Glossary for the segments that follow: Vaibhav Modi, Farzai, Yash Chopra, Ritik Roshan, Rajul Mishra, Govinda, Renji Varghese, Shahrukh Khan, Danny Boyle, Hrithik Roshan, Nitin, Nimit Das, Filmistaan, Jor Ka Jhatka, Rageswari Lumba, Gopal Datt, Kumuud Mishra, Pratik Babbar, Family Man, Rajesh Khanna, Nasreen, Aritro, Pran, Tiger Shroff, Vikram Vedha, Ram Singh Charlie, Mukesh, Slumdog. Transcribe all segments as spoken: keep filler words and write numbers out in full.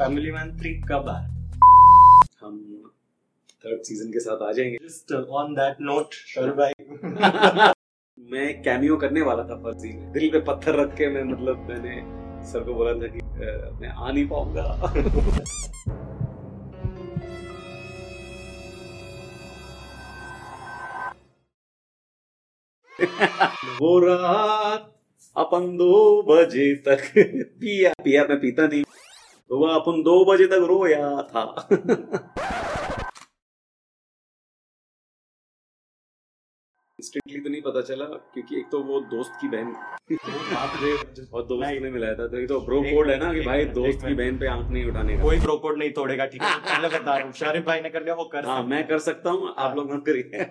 Family man three कब आ रहा है? हम थर्ड सीजन के साथ आ जाएंगे। जस्ट ऑन दैट नोट शरबाई मैं कैमियो करने वाला था फर्जी में, दिल पे पत्थर रख के मैं मतलब मैंने सर को बोला था कि मैं आ नहीं पाऊंगा। वो रात अपन दो बजे तक पिया पिया मैं पीता नहीं तो वह अपन दो बजे तक रोया था। इंस्टेंटली तो नहीं पता चला क्योंकि एक तो वो दोस्त की बहन और दोस्त ने मिलाया था तो ये तो ब्रो कोड है ना कि भाई दोस्त की बहन पे आंख नहीं उठाने का, कोई ब्रो कोड नहीं तोड़ेगा। ठीक है, लगातार शारिफ भाई ने कर लिया, वो कर सकता हूं, मैं कर सकता हूँ, आप लोग मत करिए।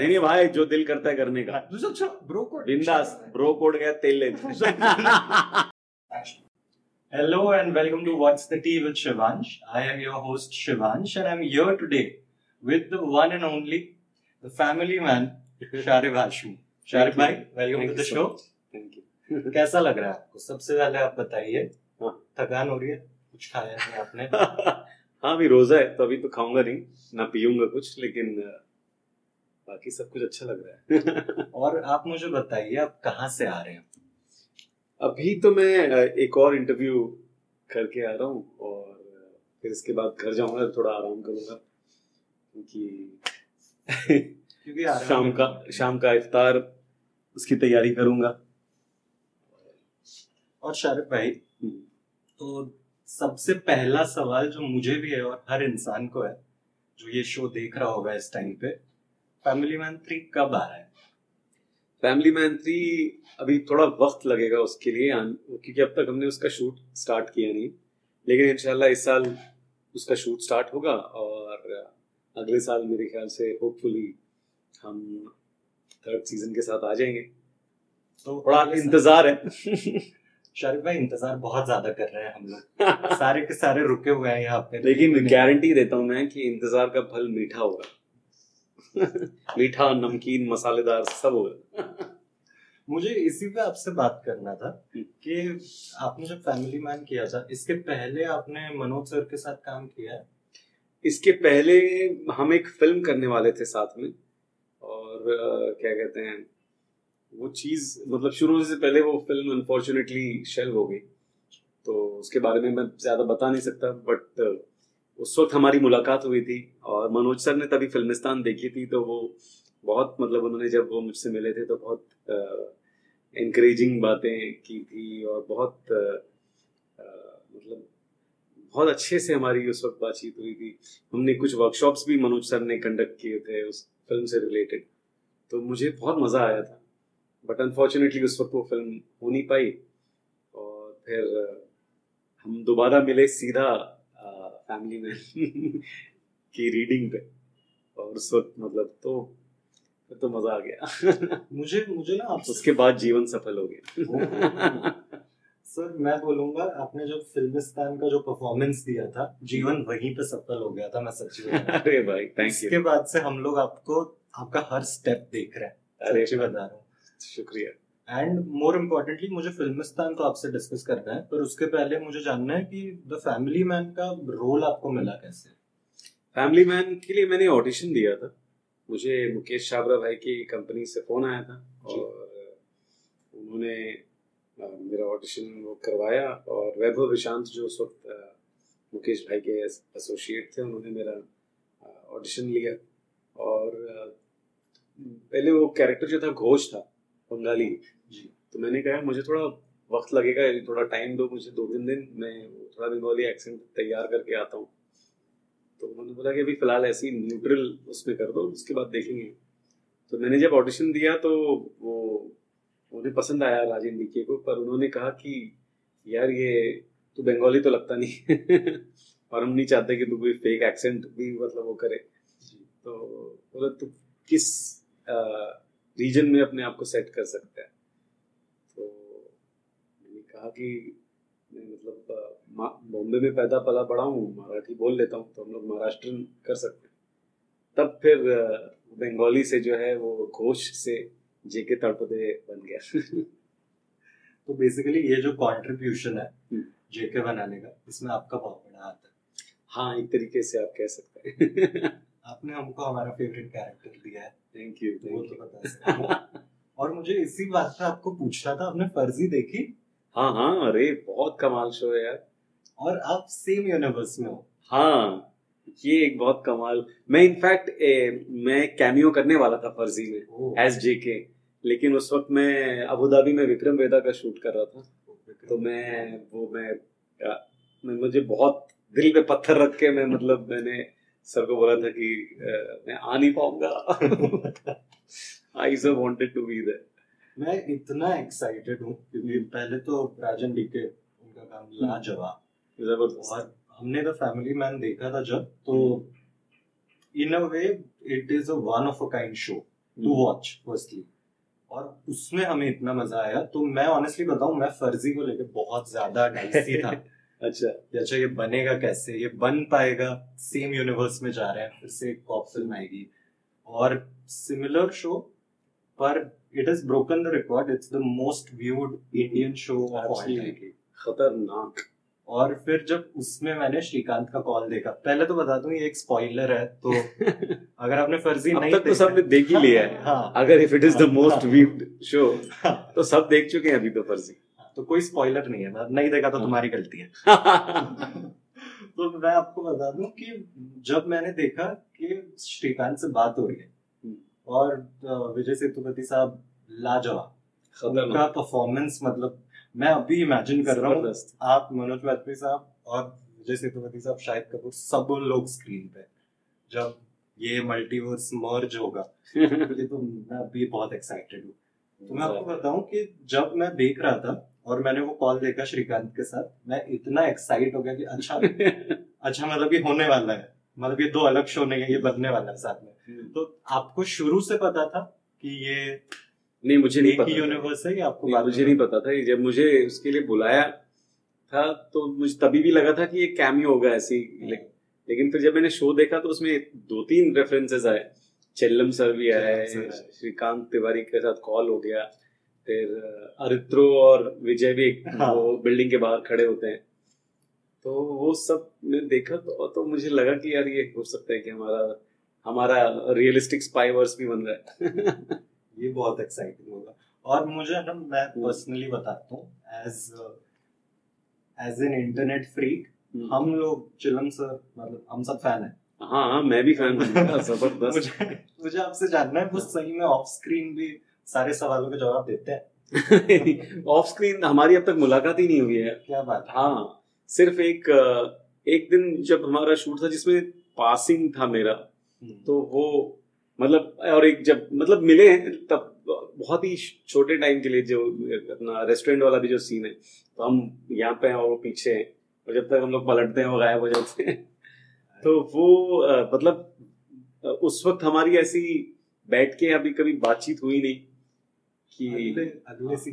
नहीं भाई, जो दिल करता है करने का। अच्छा, ब्रो कोड बिंदास, ब्रो कोड गया तेल ले। Hello and welcome to What's the Tea with Shivansh. I am your host Shivansh and I'm here today with the one and only, the family man, Sharib Hashmi. Sharib bhai, welcome to the show. Thank you. कैसा लग रहा है आपको? सबसे पहले आप बताइए, थकान हो रही है? कुछ खाया नहीं आपने? हाँ, अभी रोजा है तो अभी तो खाऊंगा नहीं ना पीऊंगा कुछ, लेकिन बाकी सब कुछ अच्छा लग रहा है। और आप मुझे बताइए, आप कहाँ से आ रहे हैं? अभी तो मैं एक और इंटरव्यू करके आ रहा हूँ और फिर इसके बाद घर जाऊँगा, थोड़ा आराम करूँगा क्योंकि क्योंकि शाम का शाम का इफ्तार, उसकी तैयारी करूँगा। और शारिफ भाई, तो सबसे पहला सवाल जो मुझे भी है और हर इंसान को है जो ये शो देख रहा होगा इस टाइम पे, फैमिली मैन थ्री कब आ रहा है? फैमिली मैन थ्री अभी थोड़ा वक्त लगेगा उसके लिए क्योंकि अब तक हमने उसका शूट स्टार्ट किया नहीं, लेकिन इंशाल्लाह इस साल उसका शूट स्टार्ट होगा और अगले साल मेरे ख्याल से होपफुली हम थर्ड सीजन के साथ आ जाएंगे। तो बड़ा इंतजार है। शारिफ भाई, इंतजार बहुत ज्यादा कर रहे हैं हम लोग। सारे के सारे रुके हुए हैं यहाँ पे, लेकिन गारंटी देता हूँ मैं कि इंतजार का फल मीठा होगा। मीठा, नमकीन, मसालेदार, सब होगा। मुझे इसी पे आपसे बात करना था कि आपने जब फैमिली मैन किया था, इसके पहले आपने मनोज सर के साथ काम किया है? इसके पहले हम एक फिल्म करने वाले थे साथ में और आ, क्या कहते हैं वो चीज, मतलब शुरू से पहले वो फिल्म अनफॉर्चुनेटली शेल्व हो गई तो उसके बारे में मैं ज्यादा बता नहीं सकता, बट उस वक्त हमारी मुलाकात हुई थी और मनोज सर ने तभी फिल्मिस्तान देखी थी तो वो बहुत, मतलब उन्होंने जब वो मुझसे मिले थे तो बहुत एनकरेजिंग बातें की थी और बहुत आ, मतलब बहुत अच्छे से हमारी उस वक्त बातचीत हुई थी। हमने कुछ वर्कशॉप्स भी मनोज सर ने कंडक्ट किए थे उस फिल्म से रिलेटेड, तो मुझे बहुत मज़ा आया था, बट अनफॉर्चुनेटली उस वक्त वो फिल्म हो नहीं पाई। और फिर हम दोबारा मिले सीधा फैमिली में की रीडिंग पे और उस वक्त मतलब तो तो मजा आ गया। मुझे मुझे ना आप उसके बाद जीवन सफल हो गया। सर मैं बोलूंगा, आपने जो फिल्मिस्तान का जो परफॉर्मेंस दिया था, जीवन वहीं पे सफल हो गया था, मैं सच्ची बता रहा हूं। अरे भाई थैंक यू। इसके बाद से हम लोग आपको, आपका हर स्टेप देख रहे हैं, अरे सच्ची बता रहा हूं, शुक्रिया। एंड मोर इम्पोर्टेंटली मुझे फिल्मिस्तान तो आपसे डिस्कस करना है, पर उसके पहले मुझे जानना है कि द फैमिली मैन का रोल आपको मिला कैसे? फैमिली मैन के लिए मैंने ऑडिशन दिया था, मुझे मुकेश छाबरा भाई की कंपनी से फ़ोन आया था और उन्होंने मेरा ऑडिशन वो करवाया और वैभव विशांत जो उस वक्त मुकेश भाई के एसोसिएट थे, उन्होंने मेरा ऑडिशन लिया और पहले वो कैरेक्टर जो था घोष था, बंगाली जी, तो मैंने कहा मुझे थोड़ा वक्त लगेगा, थोड़ा टाइम दो मुझे, दो तीन दिन मैं थोड़ा बंगाली एक्सेंट तैयार करके आता हूँ। तो उन्होंने बोला कि अभी फिलहाल ऐसी न्यूट्रल उसमें कर दो, उसके बाद देखेंगे। तो मैंने जब ऑडिशन दिया तो वो उन्हें पसंद आया राज एंड डीके को, पर उन्होंने कहा कि यार ये तू बंगाली तो लगता नहीं और हम नहीं चाहते कि तू कोई फेक एक्सेंट भी मतलब वो करे, तो बोला तू किस रीजन में अपने आप को सेट कर सकता है? तो मैंने कहा कि मतलब बॉम्बे में पैदा पला बड़ा हूँ, मराठी बोल लेता हूँ, तो हम लोग महाराष्ट्रन कर सकते हैं। तब फिर बंगाली से जो है वो घोष से जेके तड़पदे बन गया। तो बेसिकली ये जो कंट्रीब्यूशन है जेके बनाने का, इसमें आपका बहुत बड़ा हाँ, एक तरीके से आप कह सकते हैं। आपने हमको हमारा फेवरेट कैरेक्टर दिया है। थैंक यू, वो तो पता। और मुझे इसी बात पे आपको पूछना था, आपने फर्जी देखी? हाँ हाँ, अरे बहुत कमाल शो है यार, और आप सेम यूनिवर्स में हो। हाँ, ये एक बहुत कमाल। मैं इनफैक्ट मैं कैमियो करने वाला था फर्जी में एज जे के, लेकिन उस वक्त मैं अबू धाबी में विक्रम वेदा का शूट कर रहा था, तो मैं वो मैं, मैं मुझे बहुत दिल पे पत्थर रख के मैं मतलब मैंने सर को बोला था कि आ, मैं आ नहीं पाऊंगा। I so wanted to be there. मैं इतना एक्साइटेड हूँ क्योंकि पहले तो राज एंड डीके, उनका काम लाजवाब, जबरदस्त। हमने तो फैमिली मैन देखा था जब, तो in a way it is a one of a kind show to watch firstly, और उसमें हमें इतना मजा आया। तो मैं ऑनेस्टली बताऊं, मैं फर्जी को लेके बहुत ज्यादा डाइसी था। अच्छा अच्छा, ये बनेगा कैसे, ये बन पाएगा, सेम यूनिवर्स में जा रहे हैं, फिर से एक कॉप फिल्म आएगी और सिमिलर शो, पर it is broken the record, it's the most viewed Indian show of all time. खतरनाक। और फिर जब उसमें मैंने श्रीकांत का कॉल देखा, पहले तो बता दूं ये एक स्पॉइलर है, तो अगर आपने फर्जी नहीं देखा, तो सबने देख ही लिया है। हाँ, अगर if it is the most viewed show तो सब देख चुके हैं अभी तो फर्जी, तो कोई स्पॉइलर नहीं है, नहीं देखा तो तुम्हारी गलती है। तो मैं आपको बता दूं कि जब मैंने देखा कि श्रीकांत से बात हो रही है और विजय सेतुपति साहब लाजवाब, उनका परफॉर्मेंस मतलब मैं अभी इमेजिन कर रहा हूँ, आप मनोज बाजपेयी साहब और विजय सेतुपति साहब, शाहिद कपूर, सब लोग स्क्रीन पे जब ये मल्टीवर्स मर्ज होगा। तो मैं अभी बहुत एक्साइटेड हूँ। तो मैं आपको बताऊं कि जब मैं देख रहा था और मैंने वो कॉल देखा श्रीकांत के साथ, मैं इतना एक्साइट हो गया कि अच्छा अच्छा मतलब ये होने वाला है, मतलब ये दो अलग शो नहीं है, ये बनने वाला है साथ में। तो आपको शुरू से पता था कि ये नहीं, मुझे नहीं पता यूनिवर्स है, आपको नहीं, मुझे नहीं पता था। जब मुझे उसके लिए बुलाया था तो मुझे तभी भी लगा था कि ये कैमियो होगा ऐसी, लेकिन फिर जब मैंने शो देखा तो उसमें दो तीन रेफरेंसेस आए, चेल्लम सर भी आए, श्रीकांत तिवारी के साथ कॉल हो गया, फिर अरित्रो और विजय भी वो बिल्डिंग के बाहर खड़े होते हैं, तो वो सब मैंने देखा, तो मुझे लगा कि यार ये हो सकता है कि हमारा हमारा रियलिस्टिक स्पाईवर्स भी बन रहा है। ये बहुत एक्साइटिंग होगा। और मुझे ना, मैं पर्सनली बताता हूँ, as as an internet freak, हम लोग चिलम सर मतलब हम सब फैन है। हाँ हाँ, मैं भी फैन हूँ, जबरदस्त। मुझे, मुझे आपसे जानना है, वो सही में ऑफ स्क्रीन भी सारे सवालों के जवाब देते हैं? ऑफ स्क्रीन हमारी अब तक मुलाकात ही नहीं हुई है। क्या बात। हाँ, सिर्फ एक एक दिन जब हमारा शूट था जिसमें पासिंग था मेरा, तो वो मतलब, और एक जब मतलब मिले तब बहुत ही छोटे टाइम के लिए, जो अपना रेस्टोरेंट वाला भी जो सीन है, तो हम यहाँ पे हैं और वो पीछे हैं, और जब तक हम लोग पलटते हैं वो गायब हो जाते हैं। तो वो मतलब उस वक्त हमारी ऐसी बैठ के अभी कभी बातचीत हुई नहीं कि,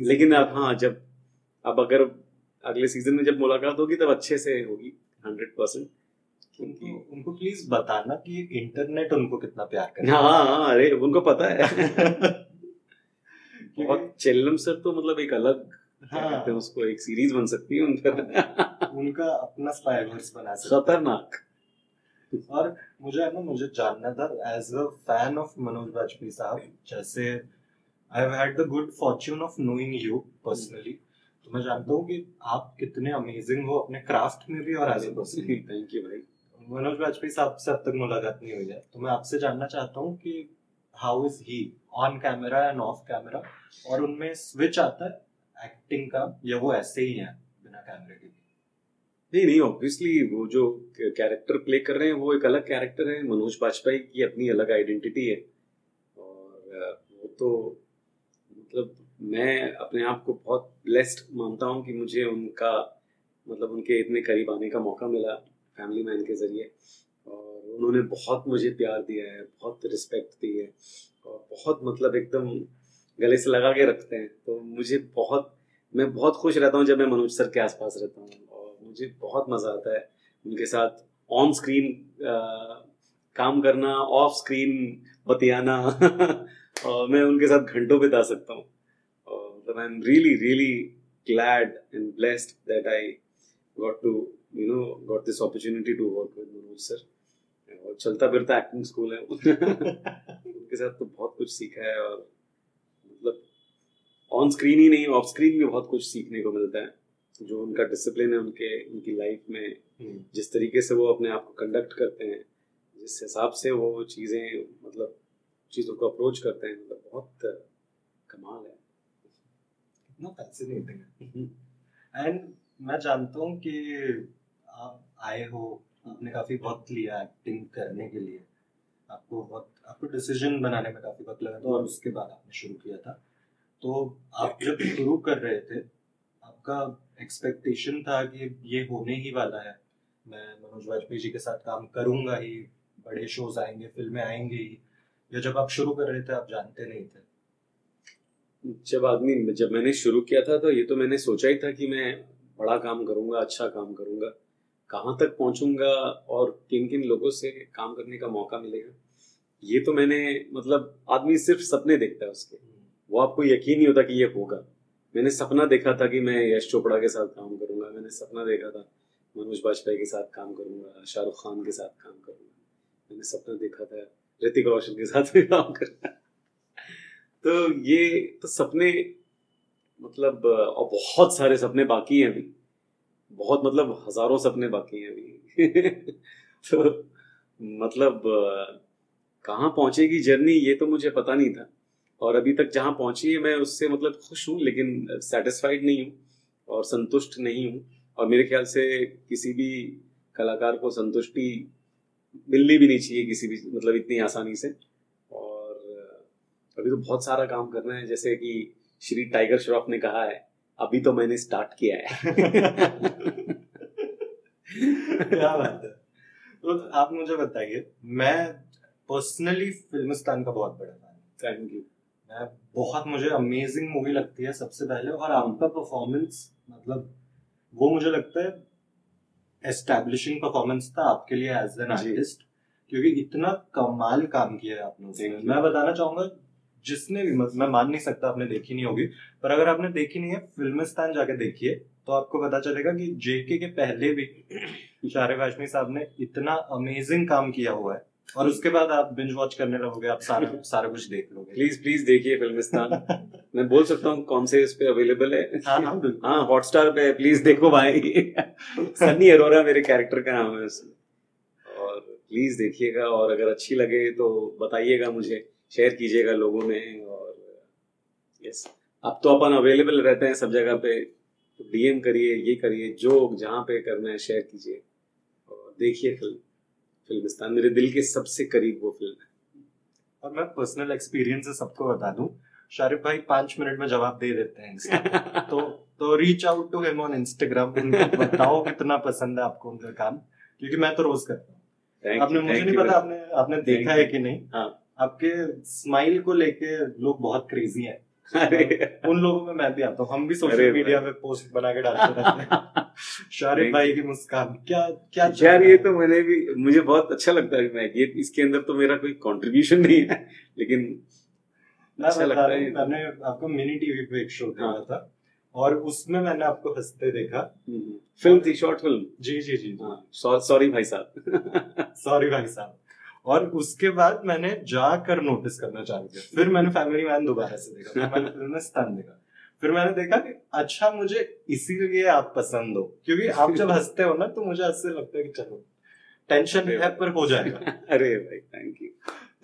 लेकिन अब हाँ, जब अब अगर अगले सीजन में जब मुलाकात होगी तब अच्छे से होगी, हंड्रेड परसेंट। उनको, उनको प्लीज बताना कि इंटरनेट उनको कितना प्यार करता है। हाँ हाँ, अरे उनको पता है। बहुत। चेल्लम सर तो मतलब एक अलग, हाँ, उसको एक सीरीज बन सकती है उनका, उनका अपना स्पाइवर्स बना सकते हैं। खतरनाक। और मुझे है ना, मुझे जानना था as a fan of Manoj Bajpayee साहब, जैसे I have had the good fortune of knowing you personally, तो मैं जानता हूँ कि आप कितने अमेजिंग हो अपने क्राफ्ट में भी और as a person. Thank you भाई। मनोज बाजपेयी साहब से अब तक मुलाकात नहीं हुई है, तो मैं आपसे जानना चाहता हूँ कि how is he on camera and off camera, और उनमें स्विच आता है एक्टिंग का, या वो ऐसे ही है बिना कैमरे के? नहीं नहीं, ऑब्वियसली वो जो कैरेक्टर प्ले कर रहे हैं वो एक अलग कैरेक्टर है। मनोज बाजपेयी की अपनी अलग आइडेंटिटी है, और वो तो मतलब मैं अपने आप को बहुत ब्लेस्ड मानता हूँ कि मुझे उनका मतलब उनके इतने करीब आने का मौका मिला फैमिली मैन के जरिए, और उन्होंने बहुत मुझे प्यार दिया है, बहुत रिस्पेक्ट दी है, और बहुत मतलब एकदम गले से लगा के रखते हैं। तो मुझे बहुत, मैं बहुत खुश रहता हूँ जब मैं मनोज सर के आसपास रहता हूँ, और मुझे बहुत मज़ा आता है उनके साथ ऑन स्क्रीन काम करना, ऑफ स्क्रीन बतियाना। और मैं उनके साथ घंटों बिता सकता हूँ, और I am really really glad and blessed that I got to you know, got this opportunity to work with Kannauj sir, और चलता फिरता एक्टिंग स्कूल है उनके साथ तो बहुत कुछ सीखा है, और मतलब ऑन स्क्रीन ही नहीं ऑफ स्क्रीन भी बहुत कुछ सीखने को मिलता है। जो उनका डिसिप्लिन है उनके उनकी लाइफ में, जिस तरीके से वो अपने आप को कंडक्ट करते हैं, जिस हिसाब से वो चीज़ें मतलब चीज़ों को अप्रोच करते हैं, मतलब बहुत कमाल है। कितना फैसिनेटिंग है। एंड मैं जानता हूँ कि आप आए हो, आपने काफ़ी वक्त लिया एक्टिंग करने के लिए, आपको वक्त आपको डिसीजन बनाने में काफ़ी वक्त लगा था और उसके बाद आपने शुरू किया था। तो आप जब शुरू कर रहे थे आपका एक्सपेक्टेशन था कि ये होने ही वाला है, मैं मनोज वाजपेयी जी के साथ काम करूँगा ही, बड़े शोज आएंगे, फिल्में आएंगी ही, या जब आप शुरू कर रहे थे आप जानते नहीं थे? जब आदमी जब मैंने शुरू किया था तो ये तो मैंने सोचा ही था कि मैं बड़ा काम करूंगा, अच्छा काम करूंगा, कहाँ तक पहुंचूंगा और किन किन लोगों से काम करने का मौका मिलेगा। ये तो मैंने मतलब आदमी सिर्फ सपने देखता है उसके, वो आपको यकीन नहीं होता कि ये होगा। मैंने सपना देखा था कि मैं यश चोपड़ा के साथ काम करूंगा, मैंने सपना देखा था मनोज बाजपेयी के साथ काम करूंगा, शाहरुख खान के साथ काम करूंगा, मैंने सपना देखा था ऋतिक रोशन के साथ काम करना। तो ये तो सपने मतलब, और बहुत सारे सपने बाकी हैं अभी, बहुत मतलब हजारों सपने बाकी हैं अभी तो मतलब कहाँ पहुंचेगी जर्नी ये तो मुझे पता नहीं था, और अभी तक जहाँ पहुंची है मैं उससे मतलब खुश हूँ, लेकिन सेटिस्फाइड नहीं हूँ और संतुष्ट नहीं हूँ। और मेरे ख्याल से किसी भी कलाकार को संतुष्टि मिलनी भी नहीं चाहिए किसी भी मतलब इतनी आसानी से। और अभी तो बहुत सारा काम करना है, जैसे कि श्री टाइगर श्रॉफ ने कहा है, अभी तो मैंने स्टार्ट किया है क्या बात है। तो आप मुझे बताइए, मैं पर्सनली फिल्मिस्तान का बहुत बड़ा फैन हूँ। Thank you. मैं बहुत मुझे अमेजिंग मूवी लगती है सबसे पहले, और आपका परफॉर्मेंस मतलब वो मुझे लगता है एस्टैब्लिशिंग परफॉर्मेंस था आपके लिए एज एन आर्टिस्ट, क्योंकि इतना कमाल काम किया है आपने। मैं बताना चाहूंगा जिसने भी मतलब मैं मान नहीं सकता आपने देखी नहीं होगी, पर अगर आपने देखी नहीं है फिल्मिस्तान जाके देखिए तो आपको पता चलेगा कि जेके के पहले भी शारिब हाशमी साहब ने इतना अमेजिंग काम किया हुआ है। और उसके बाद आप बिंज वॉच करने लगोगे, आप सारा सारा कुछ देख लोगे। प्लीज प्लीज देखिए फिल्मिस्तान। मैं बोल सकता हूँ कौन से इस पे अवेलेबल है? हाँ हाँ हॉटस्टार पे, प्लीज देखो भाई। सनी अरोरा मेरे कैरेक्टर का नाम है उसमें, और प्लीज देखिएगा, और अगर अच्छी लगे तो बताइएगा मुझे, शेयर कीजिएगा लोगों में। और यस, अब तो अपन अवेलेबल रहते हैं सब जगह पे, तो डीएम करिए, ये करिए, जो जहाँ पे करना है शेयर कीजिए और देखिए फिल्म। फिल्मिस्तान मेरे दिल के सबसे करीब वो फिल्म है। और मैं पर्सनल एक्सपीरियंस से सबको बता दूं, शारिफ भाई पांच मिनट में जवाब दे देते हैं तो तो reach out to him on Instagram, बताओ कितना पसंद है आपको उनका काम, क्योंकि मैं तो रोज करता हूँ। आपने मुझे नहीं पता आपने आपने देखा है कि नहीं। हाँ, आपके स्माइल को लेके लोग बहुत क्रेजी हैं। उन लोगों में मैं भी आता हूँ। हम भी सोशल मीडिया पे पोस्ट बना के डालते रहते हैं शारिफ भाई की मुस्कान, क्या क्या यार। ये तो मैंने भी, मुझे बहुत अच्छा लगता है। मैं ये इसके अंदर तो मेरा कोई कंट्रीब्यूशन नहीं है, लेकिन अच्छा लगता है। मैंने आपको मिनी टीवी पे एक शो देखा था और उसमें मैंने आपको हंसते देखा। फिल्म थी, शॉर्ट फिल्म। जी जी जी सॉरी भाई साहब, सॉरी भाई साहब। और उसके बाद मैंने जाकर नोटिस करना चालू किया, फिर मैंने फैमिली मैन दोबारा से देखा, फिर मैंने फिल्मिस्तान देखा, फिर मैंने देखा कि अच्छा मुझे इसीलिए आप पसंद हो, क्योंकि आप जब हंसते हो ना तो मुझे ऐसे लगता है कि चलो टेंशन है पर हो जाएगा। अरे भाई thank you,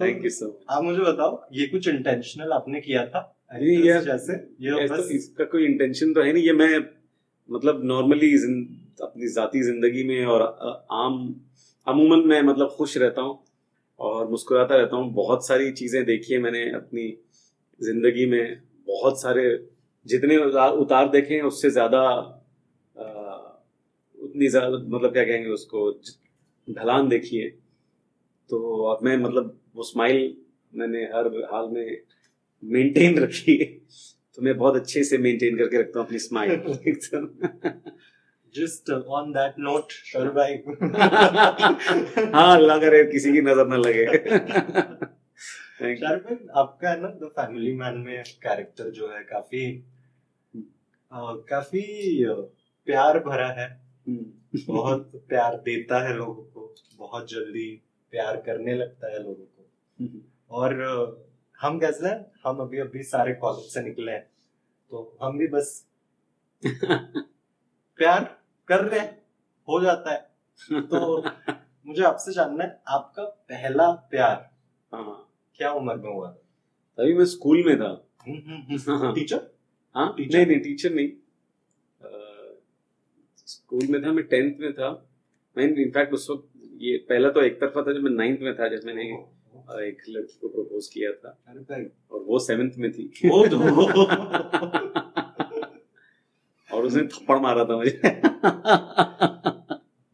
thank you so much. आप मुझे बताओ, ये कुछ इंटेंशनल आपने किया था जैसे? ये बस इसका कोई इंटेंशन तो है नहीं, ये मैं मतलब नॉर्मली अपनी जाती जिंदगी में और आम अमूमन मैं मतलब खुश रहता हूँ और मुस्कुराता रहता हूँ। बहुत सारी चीज़ें देखी है मैंने अपनी ज़िंदगी में, बहुत सारे जितने उतार देखे हैं उससे ज़्यादा उतनी ज़्यादा मतलब क्या कहेंगे उसको, ढलान देखी है। तो अब मैं मतलब वो स्माइल मैंने हर हाल में मेंटेन रखी है, तो मैं बहुत अच्छे से मेंटेन करके रखता हूँ अपनी smile. Just on that note, Sharif भाई। हाँ, अल्लाह करे किसी की नजर ना लगे। शारिफ भाई, आपका है ना द फैमिली मैन में कैरेक्टर जो है काफी आ, काफी प्यार भरा है, बहुत प्यार देता है लोगों को, बहुत जल्दी प्यार करने लगता है लोगों को। और हम कैसे हैं, हम अभी अभी सारे कॉलेज से निकले हैं, तो हम भी बस प्यार कर रहे हैं, हो जाता है। तो मुझे आपसे जानना है, आपका पहला प्यार हाँ क्या उम्र में हुआ? तभी मैं स्कूल में था। टीचर? हाँ टीचर? नहीं नहीं टीचर नहीं, स्कूल में था, मैं टेंथ में था। मैं इनफैक्ट उस वक्त ये पहला तो एक तरफा था जब मैं नाइन्थ में था, जब मैंने एक लड़की को प्रपोज किया था और वो सेवेंथ में थी और उसने थप्पड़ मारा था मुझे।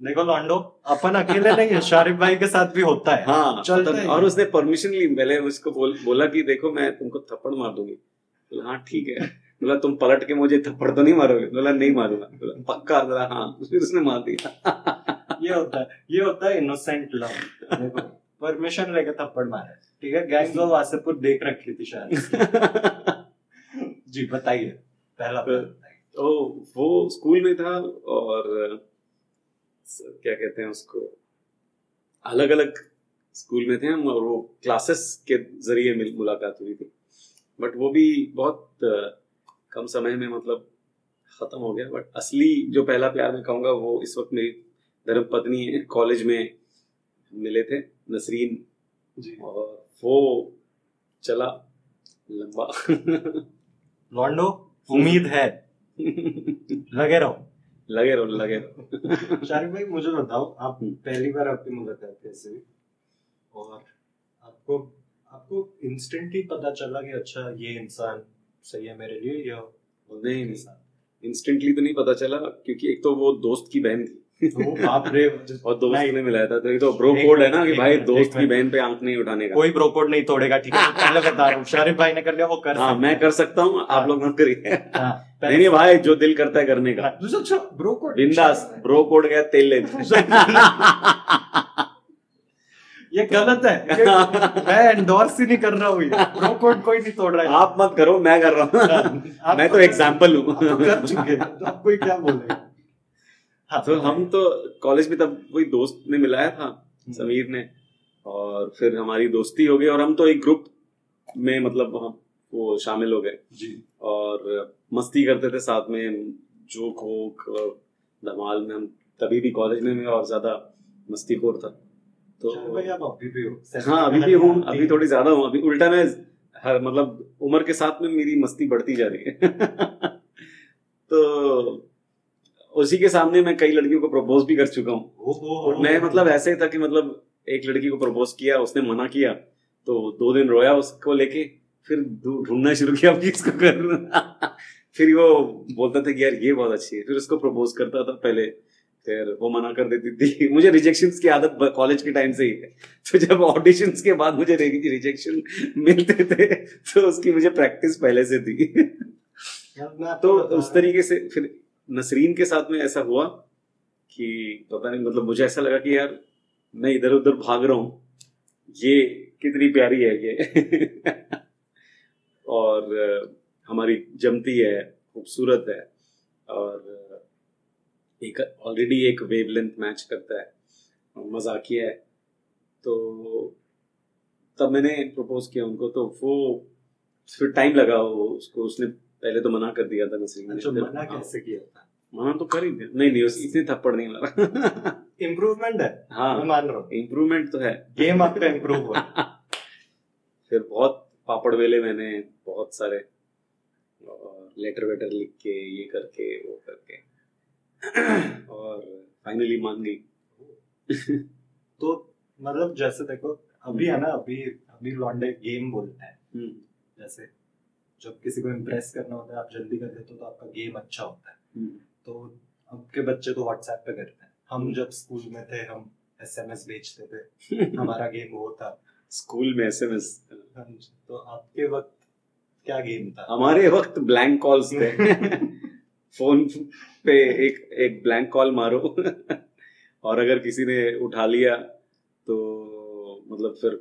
देखो लॉन्डो, अपन अकेले नहीं है, शारिफ भाई के साथ भी होता है। हाँ, चलता है। और उसने परमिशन ली, पहले उसको बोल, बोला कि देखो मैं तुमको थप्पड़ मार दूंगी। बोला हाँ ठीक है। बोला तुम पलट के मुझे थप्पड़ तो नहीं मारोगे? बोला नहीं मारूंगा। बोला पक्का? बोला हाँ। फिर उसने मार दिया। ये होता है, ये होता है इनोसेंट लव। परमिशन लेके थप्पड़ मारा, ठीक है। गैंग्स ऑफ वासेपुर देख रखी थी शायद। जी बताइए पहला। तो वो स्कूल में था और क्या कहते हैं उसको, अलग अलग स्कूल में थे हम और वो क्लासेस के जरिए मुलाकात हुई थी, बट वो भी बहुत कम समय में मतलब खत्म हो गया। बट असली जो पहला प्यार मैं कहूँगा वो इस वक्त मेरी धर्मपत्नी है। कॉलेज में मिले थे, नसरीन जी, और वो चला लंबा। लॉन्डो उम्मीद है, लगे रहो लगे रहो लगे रहो। शारिफ भाई मुझे बताओ, आप पहली बार आपकी मुलाकात कैसे हुई और आपको आपको इंस्टेंटली पता चला कि अच्छा ये इंसान सही है मेरे लिए या नहीं? इंस्टेंटली तो नहीं पता चला, क्योंकि एक तो वो दोस्त की बहन थी। वो बाप रे। और दोस्त ने मिलाया था, तो ये तो ब्रो कोड है ना कि भाई दोस्त की बहन पे आंख नहीं उठाने का। कोई ब्रो कोड नहीं तोड़ेगा, ठीक है, पहले बता रहा हूं। शारिफ भाई ने कर लिया, वो कर सकता हूं, मैं कर सकता हूं, आप लोग मत करिए। नहीं भाई, जो दिल करता है करने का। अच्छा ब्रो कोड बिंदास, ब्रो कोड गया तेल ले। ये गलत है, मैं एंडोर्स ही नहीं कर रहा हूँ, ब्रो कोड कोई नहीं तोड़ रहा है। आप मत करो, मैं कर रहा हूँ। मैं तो एग्जाम्पल हूँ, कर चुके हैं तो कोई क्या बोलेगा। हाँ तो हम तो कॉलेज में तब वही दोस्त ने मिलाया था, समीर ने, और फिर हमारी दोस्ती हो गई और हम तो एक ग्रुप में मतलब हम वो शामिल हो गए जी, और मस्ती करते थे साथ में, जोक होक धमाल में। हम तभी भी कॉलेज में और ज्यादा मस्ती खोर था। तो भाई आप अभी भी हो? हाँ अभी भी हूँ, अभी थोड़ी ज्यादा हूँ। अभी उल्टा मैं हर मतलब उम्र के साथ में मेरी मस्ती बढ़ती जा रही है। तो उसी के सामने मैं कई लड़कियों को प्रपोज भी कर चुका हूँ। मैं मतलब ऐसे ही था कि मतलब एक लड़की को प्रपोज किया, उसने मना किया, तो दो दिन रोया उसको लेके, फिर ढूंढना शुरू किया कि इसको कर। फिर वो बोलता था कि यार ये बहुत अच्छी है, फिर उसको प्रपोज करता था पहले, फिर वो मना कर देती थी। मुझे रिजेक्शंस की आदत कॉलेज के टाइम से ही है, तो जब ऑडिशंस के बाद मुझे रिजेक्शन मिलते थे तो उसकी मुझे प्रैक्टिस पहले से थी। तो उस तरीके से फिर नसरीन के साथ में ऐसा हुआ कि पता नहीं, मतलब मुझे ऐसा लगा कि यार मैं इधर उधर भाग रहा हूँ, ये कितनी प्यारी है ये। और हमारी जमती है, खूबसूरत है, और एक ऑलरेडी एक वेवलेंथ मैच करता है, मजाकिया है। तो तब मैंने प्रपोज किया उनको, तो वो फिर टाइम लगा वो उसको, उसने पहले तो मना कर दिया था नसीम ने। मना कैसे किया था? मना तो कर ही दिया। नहीं नहीं, इसने थप्पड़ नहीं मारा। इम्प्रूवमेंट है। हाँ मैं मान रहा हूँ, इम्प्रूवमेंट तो है, गेम आपका इम्प्रूव हुआ। फिर बहुत पापड़ वेले मैंने बहुत सारे, और लेटर वेटर लिख के ये करके वो करके, और फाइनली मान गई। तो मतलब जैसे देखो अभी है ना, अभी अभी लॉन्डे गेम बोलते हैं, जैसे जब किसी को इम्प्रेस करना होता है आप जल्दी कर देते हो तो आपका गेम अच्छा होता है। तो अब के बच्चे तो व्हाट्सएप पे करते हैं। हम जब स्कूल में थे हम एसएमएस भेजते थे, हमारा गेम वो था स्कूल में एसएमएस। तो आपके वक्त क्या गेम था? हमारे वक्त ब्लैंक कॉल्स थे। फोन पे एक एक ब्लैंक कॉल मारो और अगर किसी ने उठा लिया तो मतलब फिर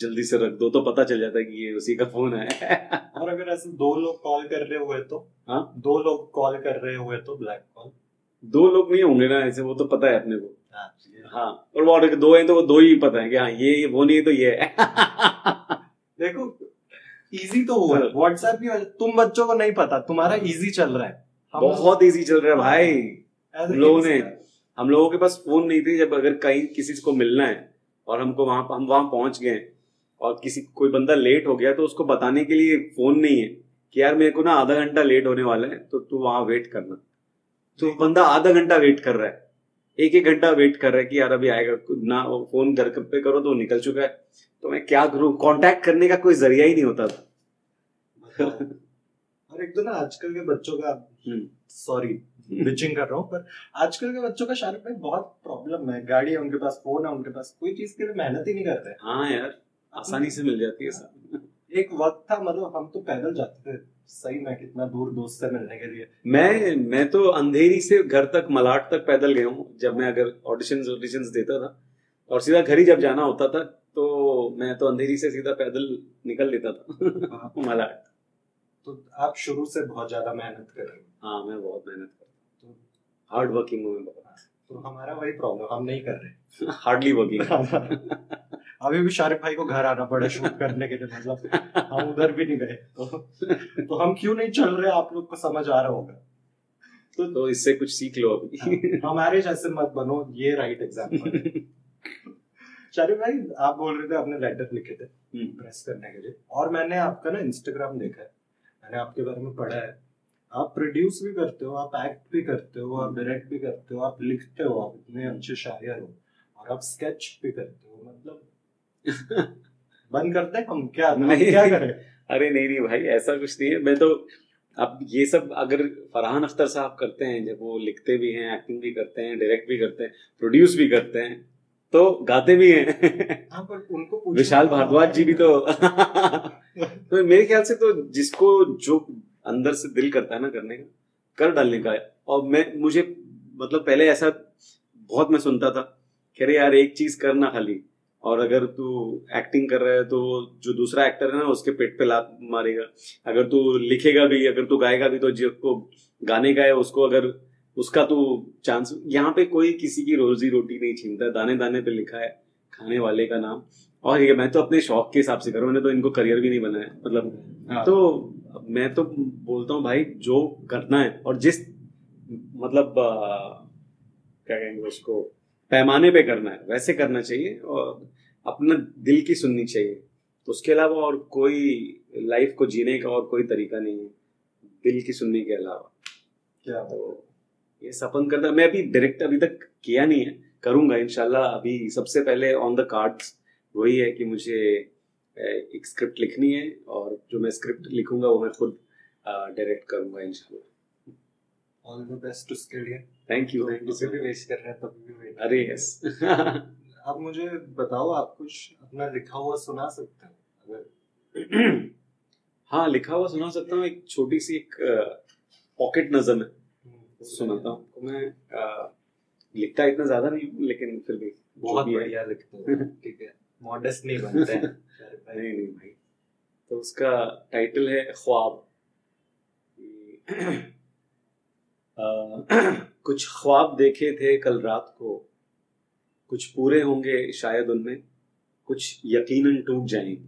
जल्दी से रख दो, तो पता चल जाता है कि ये उसी का फोन है। और अगर ऐसे दो लोग कॉल कर रहे हुए तो हाँ, दो लोग कॉल कर रहे हुए तो ब्लैंक कॉल दो लोग नहीं होंगे ना ऐसे, वो तो पता है अपने को। हाँ, और वो और दो हैं तो वो दो ही पता है कि हाँ ये वो नहीं है तो ये है। देखो इजी तो हुआ है व्हाट्सएप भी, तुम बच्चों को नहीं पता, तुम्हारा इजी चल रहा है, बहुत इजी चल रहा है भाई। हम लोगों ने हम लोगों के पास फोन नहीं थे, जब अगर कहीं किसी को मिलना है और हमको वहां हम वहां पहुंच गए और किसी कोई बंदा लेट हो गया तो उसको बताने के लिए फोन नहीं है कि यार मेरे को ना आधा घंटा लेट होने वाला है तो तू वहां वेट करना। तो बंदा आधा घंटा वेट कर रहा है, एक एक घंटा वेट कर रहा है कि यार अभी आएगा ना। फोन घर पे करो तो निकल चुका है, तो मैं क्या करूं, कांटेक्ट करने का कोई जरिया ही नहीं होता था। और एक तो ना आजकल के बच्चों का, सॉरी बिचिंग कर रहा हूँ, पर आजकल के बच्चों का शायद में बहुत प्रॉब्लम है। गाड़ी है उनके पास, फोन है उनके पास, कोई चीज के लिए मेहनत ही नहीं करते। हाँ यार, आसानी से मिल जाती है सब। एक वक्त था मतलब हम तो पैदल जाते थे सही में कितना दूर दोस्त से मिलने के लिए। मैं मैं तो अंधेरी से घर तक, मलाड तक पैदल गया हूँ। जब मैं अगर ऑडिशंस ऑडिशंस देता था और सीधा घर ही जब जाना होता था तो मैं तो अंधेरी से सीधा पैदल निकल लेता था मलाड। तो आप शुरू से बहुत ज्यादा मेहनत कर रहे हो। हाँ, मैं बहुत मेहनत करता हूँ, हार्ड वर्किंग हूँ मैं बहुत। तो हमारा वही प्रॉब्लम, हम नहीं कर रहे हार्डली वर्किंग। अभी भी शारिफ भाई को घर आना पड़ा शूट करने के लिए, मतलब हम उधर भी नहीं गए। तो, तो हम क्यों नहीं चल रहे आप लोग को समझ आ रहा होगा। तो, तो इससे कुछ सीख लो अभी, हमारे जैसे मत बनो, ये राइट एग्जाम्पल है। शारिफ भाई, आप बोल रहे थे आपने लेटर लिखे थे प्रेस करने के लिए, और मैंने आपका ना इंस्टाग्राम देखा है, मैंने आपके बारे में पढ़ा है। आप प्रोड्यूस भी करते हो, आप एक्ट भी करते हो, आप डायरेक्ट भी करते हो, आप लिखते हो, आप इतने अच्छे शायर हो, और आप स्केच भी करते हो। मतलब बंद करते हैं हम क्या, हम क्या करें? अरे नहीं नहीं भाई, ऐसा कुछ नहीं है। मैं तो अब ये सब अगर फरहान अख्तर साहब करते हैं, जब वो लिखते भी हैं, एक्टिंग भी करते हैं, डायरेक्ट भी करते हैं, प्रोड्यूस भी करते हैं, तो गाते भी हैं। हाँ, पर उनको विशाल भारद्वाज जी भी तो, तो मेरे ख्याल से तो जिसको जो अंदर से दिल करता है ना करने का, कर डालने का। और मैं मुझे मतलब पहले ऐसा बहुत मैं सुनता था, कह रहे यार एक चीज करना खाली, और अगर तू एक्टिंग कर रहा है तो जो दूसरा एक्टर है ना उसके पेट पे लात मारेगा। अगर तू लिखेगा भी, अगर तू गाएगा भी, तो जिसको गाने का है उसको अगर उसका तू चांस। यहाँ पे कोई किसी की रोजी रोटी नहीं छीनता, दाने दाने पे लिखा है खाने वाले का नाम। और ये मैं तो अपने शौक के हिसाब से कर रहा हूँ, मैंने तो इनको करियर भी नहीं बनाया मतलब। तो मैं तो बोलता हूँ भाई जो करना है, और जिस मतलब क्या कहेंगे उसको पैमाने पे करना है वैसे करना चाहिए, और अपना दिल की सुननी चाहिए। उसके अलावा और कोई लाइफ को जीने का और कोई तरीका नहीं है दिल की सुनने के अलावा। क्या तो ये सपन करता, मैं अभी डायरेक्ट अभी तक किया नहीं है, करूंगा इंशाल्लाह। अभी सबसे पहले ऑन द कार्ड्स वही है कि मुझे एक स्क्रिप्ट लिखनी है, और जो मैं स्क्रिप्ट लिखूंगा वो मैं खुद डायरेक्ट करूंगा इंशाल्लाह। All the best to Skillian. Thank you. Thank you. So, भी वेस्ट कर रहे हैं, तभी भी वेस्ट। अरे यस। आप मुझे बताओ, आप कुछ अपना लिखा हुआ सुना सकते हो? अगर हाँ, लिखा हुआ सुना सकता हूँ। एक छोटी सी एक पॉकेट नज़म है, सुनाता हूँ। मैं लिखता इतना ज़्यादा नहीं, लेकिन फिर भी बहुत बढ़िया लिखता हूँ। ठीक है, मॉडस्ट नहीं बनते हैं। नहीं नहीं भाई। तो उसका टाइटल है ख्वाब। कुछ ख्वाब देखे थे कल रात को, कुछ पूरे होंगे शायद उनमें, कुछ यकीनन टूट जाएंगे।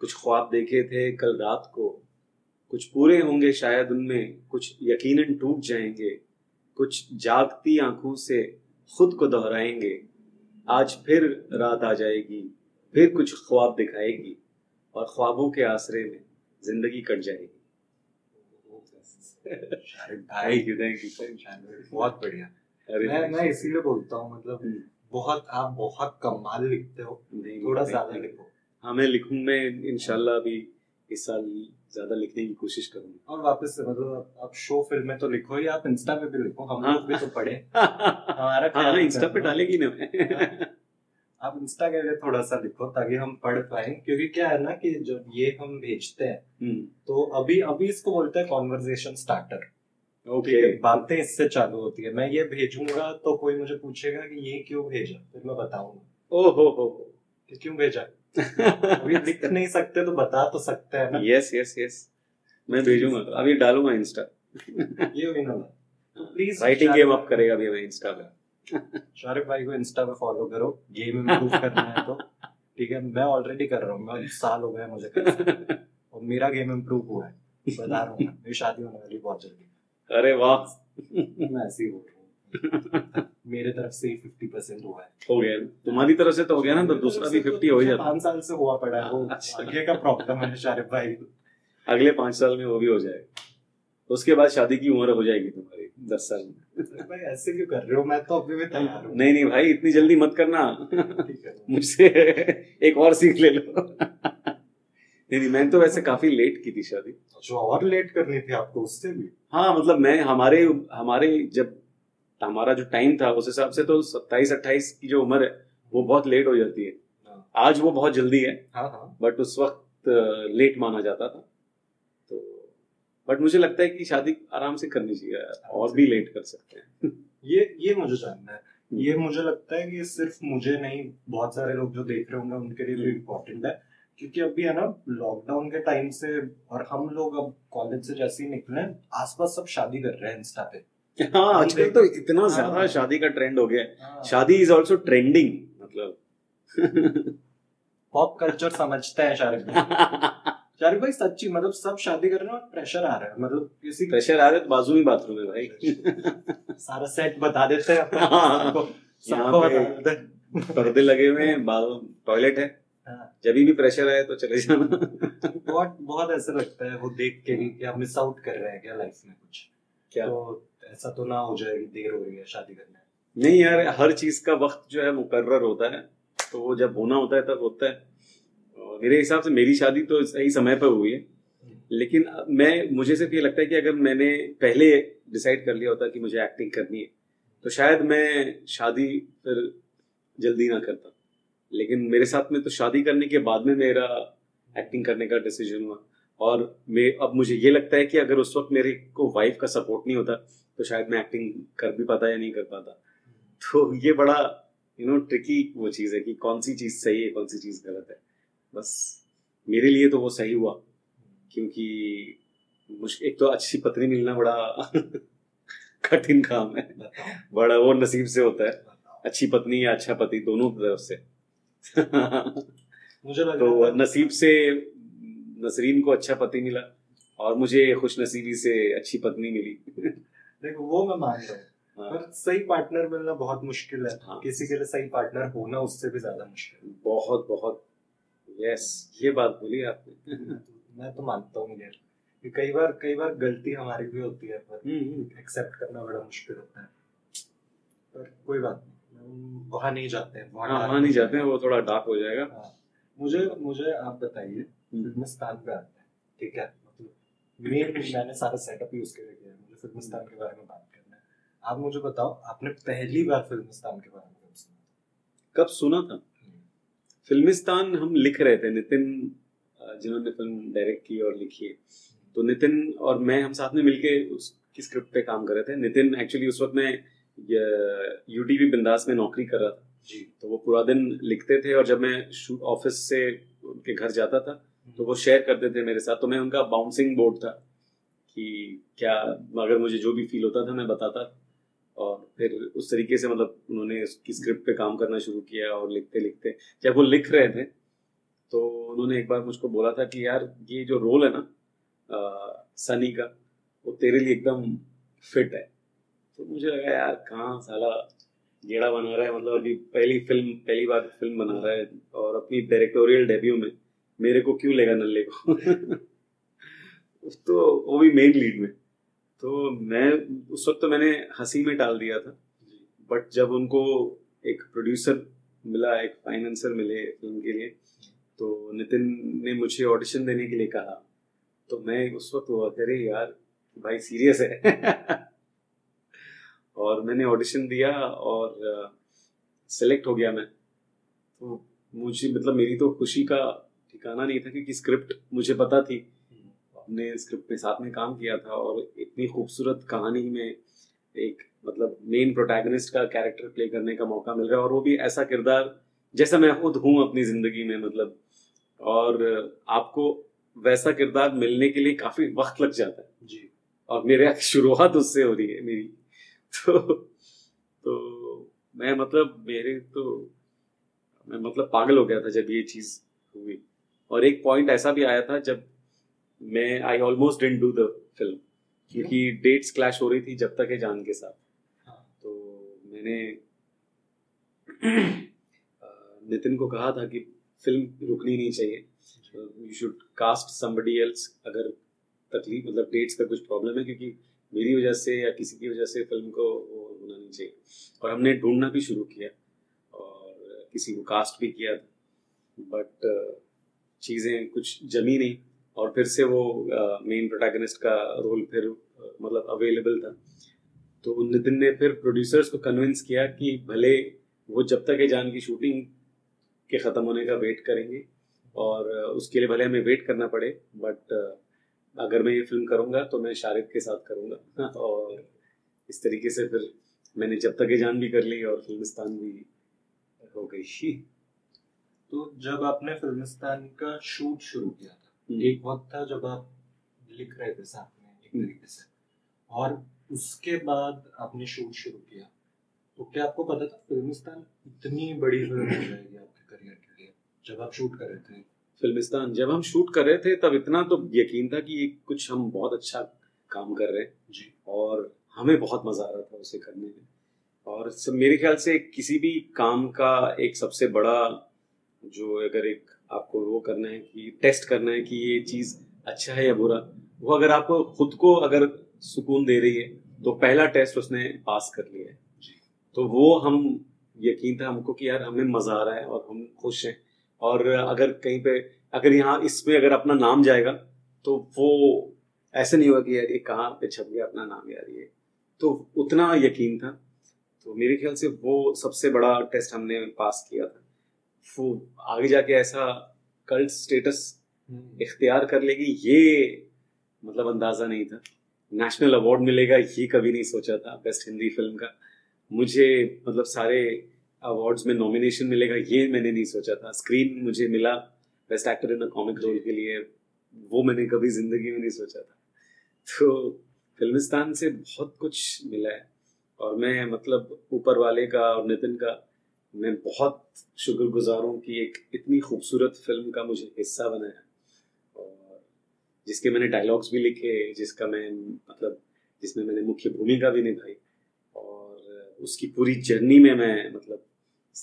कुछ ख्वाब देखे थे कल रात को, कुछ पूरे होंगे शायद उनमें, कुछ यकीनन टूट जाएंगे। कुछ जागती आंखों से खुद को दोहराएंगे, आज फिर रात आ जाएगी, फिर कुछ ख्वाब दिखाएगी, और ख्वाबों के आसरे में जिंदगी कट जाएगी। भाई बहुत बढ़िया। मैं मैं इसीलिए बोलता हूँ, मतलब बहुत आप बहुत कमाल लिखते हो, थोड़ा ज्यादा लिखो। हाँ, मैं लिखूँ, मैं इंशाल्लाह भी इस साल ज्यादा लिखने की कोशिश करूंगा। और वापस से मतलब आप शो फिल्में तो लिखो ही, आप इंस्टा पे भी लिखो, हम लोग भी तो पढ़े। हमारा ख्याल इंस्टा पे डालेगी ना, आप इंस्टा के लिए थोड़ा सा लिखो ताकि हम पढ़ पाए। क्योंकि क्या है ना कि जब ये हम भेजते हैं तो अभी अभी इसको बोलते हैं कॉन्वर्सेशन स्टार्टर। ओके, बातें इससे चालू होती है। मैं ये भेजूंगा तो कोई मुझे पूछेगा कि ये क्यों भेजा, फिर मैं बताऊंगा ओ हो हो कि क्यों भेजा। अभी लिख नहीं सकते तो बता तो सकते हैं ना। यस यस यस, मैं भेजूंगा, अभी डालूंगा इंस्टा। ये हुई ना, प्लीज राइटिंग गेम अप करेगा भी हमें इंस्टा पे। शाहरुख भाई को इंस्टा पे फॉलो करो, गेम इंप्रूव करना है तो ठीक है। मैं ऑलरेडी कर रहा हूँ, मैं साल हो गया मुझे, और मेरा गेम इंप्रूव हुआ है, बता रहा हूँ। मेरी शादी होने वाली बहुत जल्दी। अरे वाह, मैं ऐसे ही हो रहा हूँ। मेरे तरफ से ही पचास परसेंट हुआ है, हो गया। तुम्हारी तरफ से तो हो गया ना, तो दूसरा भी पचास हो ही जाता है। पाँच साल से हुआ पड़ा है वो, आगे का प्रॉब्लम है शारिफ भाई, अगले पाँच साल में वो भी हो जाएगा। उसके बाद शादी की उम्र हो जाएगी तुम्हारी दस साल में। भाई ऐसे क्यों कर रहे हो, मैं तो अपने में तैयार हूँ। नहीं नहीं भाई, इतनी जल्दी मत करना। मुझसे एक और सीख ले लो। नहीं नहीं, मैंने तो वैसे काफी लेट की थी शादी। जो और लेट करनी थी आपको उससे भी। हाँ मतलब मैं हमारे हमारे जब हमारा जो टाइम था उस हिसाब से तो सत्ताईस अट्ठाईस की जो उम्र है वो बहुत लेट हो जाती है। आज वो बहुत जल्दी है, बट उस वक्त लेट माना जाता था। बट मुझे लगता है कि शादी आराम से करनी चाहिए, और भी लेट कर सकते हैं। ये ये मुझे जानना है। ये मुझे लगता है कि सिर्फ मुझे नहीं, बहुत सारे लोग जो देख रहे होंगे उनके लिए भी इम्पोर्टेंट है, क्योंकि अभी है ना लॉकडाउन के टाइम से, और हम लोग अब कॉलेज से जैसे ही निकले आसपास सब शादी कर रहे हैं इंस्टा पे। हाँ आजकल तो इतना ज्यादा शादी का ट्रेंड हो गया है। शादी इज ऑल्सो ट्रेंडिंग, मतलब पॉप कल्चर समझते हैं शाहरुख शारिफ भाई। सच्ची मतलब सब शादी कर रहे हैं और प्रेशर आ रहा है, मतलब किसी प्रेशर आ रहा है तो बाजू में बाथरूम है भाई। सारा सेट बता देते हैं आपको, सबको बता देते हैं। पर्दे लगे हुए हैं, टॉयलेट है, जब भी प्रेशर आए तो चले जाना। बहुत बहुत ऐसा लगता है वो देख के भी, क्या मिस आउट कर रहे हैं क्या लाइफ में कुछ, क्या तो ऐसा तो ना हो जाएगी, देर हो रही है शादी करने। नहीं यार, हर चीज का वक्त जो है मुकर्रर होता है, तो वो जब होना होता है तब होता है। मेरे हिसाब से मेरी शादी तो सही समय पर हुई है, लेकिन मैं मुझे सिर्फ ये लगता है कि अगर मैंने पहले डिसाइड कर लिया होता कि मुझे एक्टिंग करनी है तो शायद मैं शादी फिर जल्दी ना करता। लेकिन मेरे साथ में तो शादी करने के बाद में मेरा एक्टिंग करने का डिसीजन हुआ, और मैं अब मुझे ये लगता है कि अगर उस वक्त मेरे को वाइफ का सपोर्ट नहीं होता तो शायद मैं एक्टिंग कर भी पाता या नहीं कर पाता। तो ये बड़ा यू नो ट्रिकी वो चीज़ है कि कौन सी चीज़ सही है कौन सी चीज़ गलत है। बस मेरे लिए तो वो सही हुआ, क्योंकि मुझे एक तो अच्छी पत्नी मिलना बड़ा कठिन काम है, बड़ा वो नसीब से होता है, अच्छी पत्नी या अच्छा पति दोनों तरफ से। मुझे लगा तो नसीब से नसरीन को अच्छा पति मिला और मुझे खुशनसीबी से अच्छी पत्नी मिली। देखो वो मैं मान रहा हूँ, पर सही पार्टनर मिलना बहुत मुश्किल है। हाँ। किसी के लिए सही पार्टनर होना उससे भी ज्यादा मुश्किल, बहुत बहुत। यस yes, ये बात बोली आपने। मैं तो मानता हूँ यार, कई बार कई बार गलती हमारी भी होती है, पर एक्सेप्ट करना बड़ा मुश्किल होता है। पर कोई बात नहीं, वहाँ नहीं जाते हैं, वहाँ नहीं जाते हैं, वो थोड़ा डार्क हो जाएगा। हाँ। मुझे मुझे आप बताइए, फिल्मिस्तान पे आते हैं ठीक है, मतलब मैंने सारा सेटअप यूज करके किया है, मुझे फिल्मिस्तान के बारे में बात करना है। आप मुझे बताओ, आपने पहली बार फिल्मिस्तान के बारे में कब सुना था? कब सुना था फिल्मिस्तान? हम लिख रहे थे, नितिन जिन्होंने फिल्म डायरेक्ट की और लिखी है, तो नितिन और मैं हम साथ में मिलके उसकी स्क्रिप्ट पे काम कर रहे थे। नितिन एक्चुअली उस वक्त मैं यूटीवी बिंदास में नौकरी कर रहा था जी, तो वो पूरा दिन लिखते थे, और जब मैं शूट ऑफिस से उनके घर जाता था तो वो शेयर करते थे मेरे साथ। तो मैं उनका बाउंसिंग बोर्ड था कि क्या अगर मुझे जो भी फील होता था मैं बताता था, और फिर उस तरीके से मतलब उन्होंने उसकी स्क्रिप्ट पे काम करना शुरू किया। और लिखते लिखते जब वो लिख रहे थे तो उन्होंने एक बार मुझको बोला था कि यार ये जो रोल है ना सनी का, वो तेरे लिए एकदम फिट है। तो मुझे लगा यार कहाँ साला गेड़ा बना रहा है, मतलब अभी पहली फिल्म पहली बार फिल्म बना रहा है और अपनी डायरेक्टोरियल डेब्यू में मेरे को क्यों लेगा नल्ले को। तो वो भी मेन लीड में। तो मैं उस वक्त तो मैंने हंसी में टाल दिया था, बट जब उनको एक प्रोड्यूसर मिला, एक फाइनेंसर मिले फिल्म के लिए, तो नितिन ने मुझे ऑडिशन देने के लिए कहा। तो मैं उस वक्त हुआ करे यार भाई सीरियस है। और मैंने ऑडिशन दिया और सिलेक्ट हो गया मैं। तो मुझे मतलब मेरी तो खुशी का ठिकाना नहीं था, क्योंकि स्क्रिप्ट मुझे पता थी, ने स्क्रिप्ट पे साथ में काम किया था, और इतनी खूबसूरत कहानी में एक मतलब मेन प्रोटैगनिस्ट का कैरेक्टर प्ले करने का मौका मिल रहा है, और वो भी ऐसा किरदार जैसा मैं खुद हूँ अपनी जिंदगी में, मतलब। और आपको वैसा किरदार मिलने के लिए काफी वक्त लग जाता है जी, और मेरे शुरुआत उससे हो रही है मेरी। तो तो मैं मतलब मेरे तो मैं मतलब पागल हो गया था जब ये चीज़ हुई। और एक पॉइंट ऐसा भी आया था जब मैं I almost didn't do the film क्योंकि डेट्स क्लैश हो रही थी जब तक है जान के साथ। तो मैंने नितिन को कहा था कि फिल्म रुकनी नहीं चाहिए, you should cast somebody else अगर तकलीफ मतलब डेट्स का कुछ प्रॉब्लम है, क्योंकि मेरी वजह से या किसी की वजह से फिल्म को होना नहीं चाहिए। और हमने ढूंढना भी शुरू किया और किसी को कास्ट भी किया, बट चीज़ें कुछ जमी नहीं। और फिर से वो मेन प्रोटैगनिस्ट का रोल फिर मतलब अवेलेबल था, तो नितिन ने फिर प्रोड्यूसर्स को कन्विंस किया कि भले वो जब तक है जान की शूटिंग के ख़त्म होने का वेट करेंगे और उसके लिए भले हमें वेट करना पड़े, बट अगर मैं ये फिल्म करूँगा तो मैं शारिद के साथ करूँगा। और इस तरीके से फिर मैंने जब तक ये जान भी कर ली और फिल्मिस्तान भी हो गई। तो जब आपने फिल्मिस्तान का शूट शुरू किया था, एक वक्त था जब आप लिख रहे थे साथ में एक तरीके से, और उसके बाद आपने शूट शुरू किया, तो क्या आपको पता था फिल्मिस्तान इतनी बड़ी फिल्म हो जाएगी आपके करियर के लिए? जब आप शूट कर रहे थे फिल्मिस्तान, जब हम शूट कर रहे थे तब इतना तो यकीन था कि कुछ हम बहुत अच्छा काम कर रहे हैं जी, और हमें बहुत मज़ा आ रहा था उसे करने में। और सब मेरे ख्याल से किसी भी काम का एक सबसे बड़ा जो अगर एक आपको वो करना है कि टेस्ट करना है कि ये चीज़ अच्छा है या बुरा, वो अगर आपको खुद को अगर सुकून दे रही है तो पहला टेस्ट उसने पास कर लिया है। तो वो हम यकीन था हमको कि यार हमें मज़ा आ रहा है और हम खुश हैं, और अगर कहीं पे अगर यहाँ इसमें अगर अपना नाम जाएगा तो वो ऐसे नहीं होगा कि यार ये कहाँ पे छप गया अपना नाम यार ये, तो उतना यकीन था। तो मेरे ख्याल से वो सबसे बड़ा टेस्ट हमने पास किया था। वो आगे जाके ऐसा कल्ट स्टेटस इख्तियार कर लेगी ये मतलब अंदाज़ा नहीं था। नेशनल अवार्ड मिलेगा ये कभी नहीं सोचा था बेस्ट हिंदी फिल्म का, मुझे मतलब सारे अवार्ड्स में नॉमिनेशन मिलेगा ये मैंने नहीं सोचा था। स्क्रीन मुझे मिला best actor in a comic role के लिए, वो मैंने कभी ज़िंदगी में नहीं सोचा था। तो फिल्मिस्तान से बहुत कुछ मिला है और मैं मतलब ऊपर वाले का और नितिन का मैं बहुत शुक्रगुजार हूँ कि एक इतनी खूबसूरत फिल्म का मुझे हिस्सा बनाया, और जिसके मैंने डायलॉग्स भी लिखे, जिसका मैं मतलब जिसमें मैंने मुख्य भूमिका भी निभाई, और उसकी पूरी जर्नी में मैं मतलब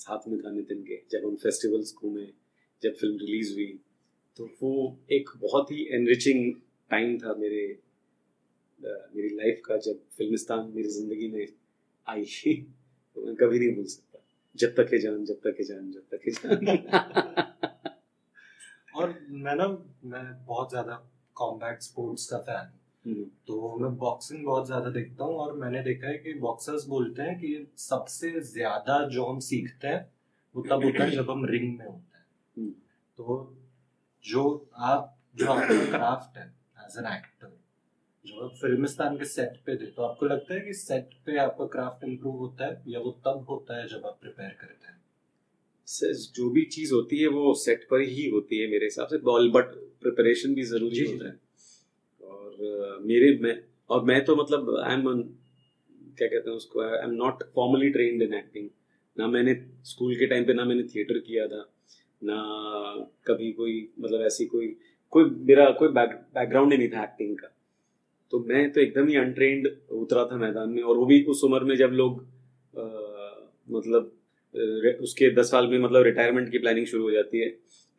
साथ में था नितिन के। जब हम फेस्टिवल्स घूमे, जब फिल्म रिलीज़ हुई, तो वो एक बहुत ही एनरिचिंग टाइम था मेरे मेरी लाइफ का। जब फिल्मिस्तान मेरी ज़िंदगी में आई तो मैं कभी नहीं भूल सकता। जब तक है जान, जब तक है जान, जब तक है जान। और मैं ना मैं बहुत ज़्यादा कॉम्बैट स्पोर्ट्स का फ़ैन हूँ, तो मैं बॉक्सिंग बहुत ज़्यादा देखता हूँ, और मैंने देखा है कि बॉक्सर्स बोलते हैं कि सबसे ज़्यादा जो हम सीखते हैं वो तब होता है जब हम रिंग में होते हैं। तो जो आप जो आपका क्राफ्ट है एज एन एक्टर, जो आप फिल्मिस्तान के सेट पे थे, तो आपको लगता है कि सेट पे आपका क्राफ्ट इम्प्रूव होता है या वो तब होता है जब आप प्रिपेयर करते हैं? सर, जो भी चीज़ होती है वो सेट पर ही होती है मेरे हिसाब से, बट प्रिपरेशन भी ज़रूरी होता है। और मेरे मैं और मैं तो मतलब आई एम क्या कहते हैं उसको I am not formally trained in acting. ना मैंने स्कूल के टाइम पे ना मैंने थिएटर किया था, ना कभी कोई मतलब ऐसी कोई कोई मेरा कोई बैक बैकग्राउंड ही नहीं था एक्टिंग का। तो मैं तो एकदम ही अनट्रेंड उतरा था मैदान में, और वो भी उस उम्र में जब लोग आ, मतलब रे, उसके दस साल में मतलब रिटायरमेंट की प्लानिंग शुरू हो जाती है,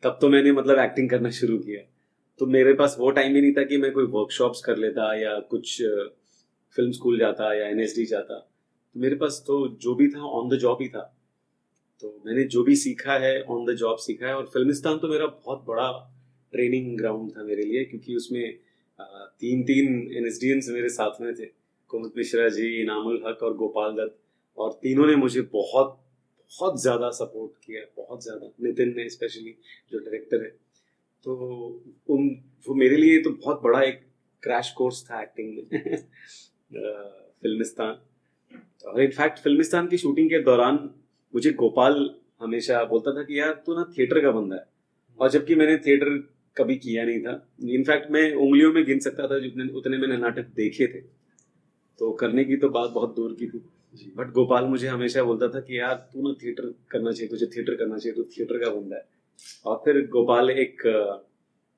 तब तो मैंने मतलब एक्टिंग करना शुरू किया। तो मेरे पास वो टाइम ही नहीं था कि मैं कोई वर्कशॉप्स कर लेता या कुछ फिल्म स्कूल जाता या एन एस डी जाता। तो मेरे पास तो जो भी था ऑन द जॉब ही था। तो मैंने जो भी सीखा है ऑन द जॉब सीखा है, और फिल्मिस्तान तो मेरा बहुत बड़ा ट्रेनिंग ग्राउंड था मेरे लिए, क्योंकि उसमें तीन तीन एनएसडीएन्स मेरे साथ में थे, कुमुद मिश्रा जी, इनामुल हक और गोपाल दत्त, और तीनों ने मुझे बहुत बहुत ज़्यादा सपोर्ट किया, बहुत ज़्यादा। नितिन ने स्पेशली जो डायरेक्टर है, तो उन वो मेरे लिए तो बहुत बड़ा एक क्रैश कोर्स था एक्टिंग में फिल्मिस्तान। और इनफैक्ट फिल्मिस्तान की शूटिंग के दौरान मुझे गोपाल हमेशा बोलता था कि यार तू ना थिएटर का बंदा है, और जबकि मैंने थिएटर कभी किया नहीं था। इनफैक्ट मैं उंगलियों में गिन सकता था जितने उतने मैंने नाटक देखे थे, तो करने की तो बात बहुत दूर की थी। बट गोपाल मुझे हमेशा बोलता था कि यार तू ना थिएटर करना चाहिए, तुझे थिएटर करना चाहिए, तू थिएटर का बंदा है। और फिर गोपाल एक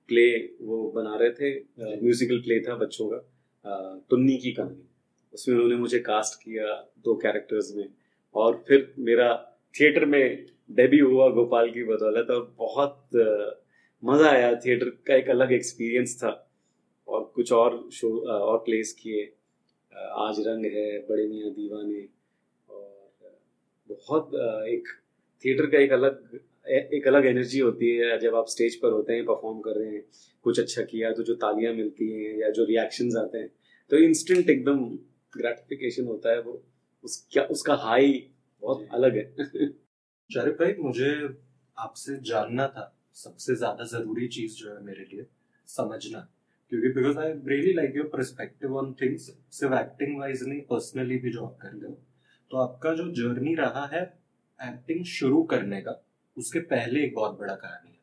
प्ले वो बना रहे थे, म्यूजिकल प्ले था बच्चों का, तुन्नी की कहानी, उसमें उन्होंने मुझे कास्ट किया दो कैरेक्टर्स में और फिर मेरा थिएटर में डेब्यू हुआ गोपाल की बदौलत। और बहुत मज़ा आया, थिएटर का एक अलग एक्सपीरियंस था। और कुछ और शो और प्लेस किए, आज रंग है, बड़े मियां दीवाने, और बहुत एक थिएटर का एक अलग एक अलग एनर्जी होती है जब आप स्टेज पर होते हैं, परफॉर्म कर रहे हैं, कुछ अच्छा किया तो जो तालियां मिलती हैं या जो रिएक्शंस आते हैं तो इंस्टेंट एकदम ग्रेटिफिकेशन होता है, वो उस क्या उसका हाई बहुत अलग है। शारिब भाई, मुझे आपसे जानना था, सबसे ज्यादा जरूरी चीज जो है मेरे लिए समझना, क्योंकि because I really like your perspective on things, सिर्फ एक्टिंग वाइज नहीं, पर्सनली भी जो आप कर रहे हो। तो आपका जो जर्नी रहा है एक्टिंग शुरू करने का, उसके पहले एक बहुत बड़ा कहानी है,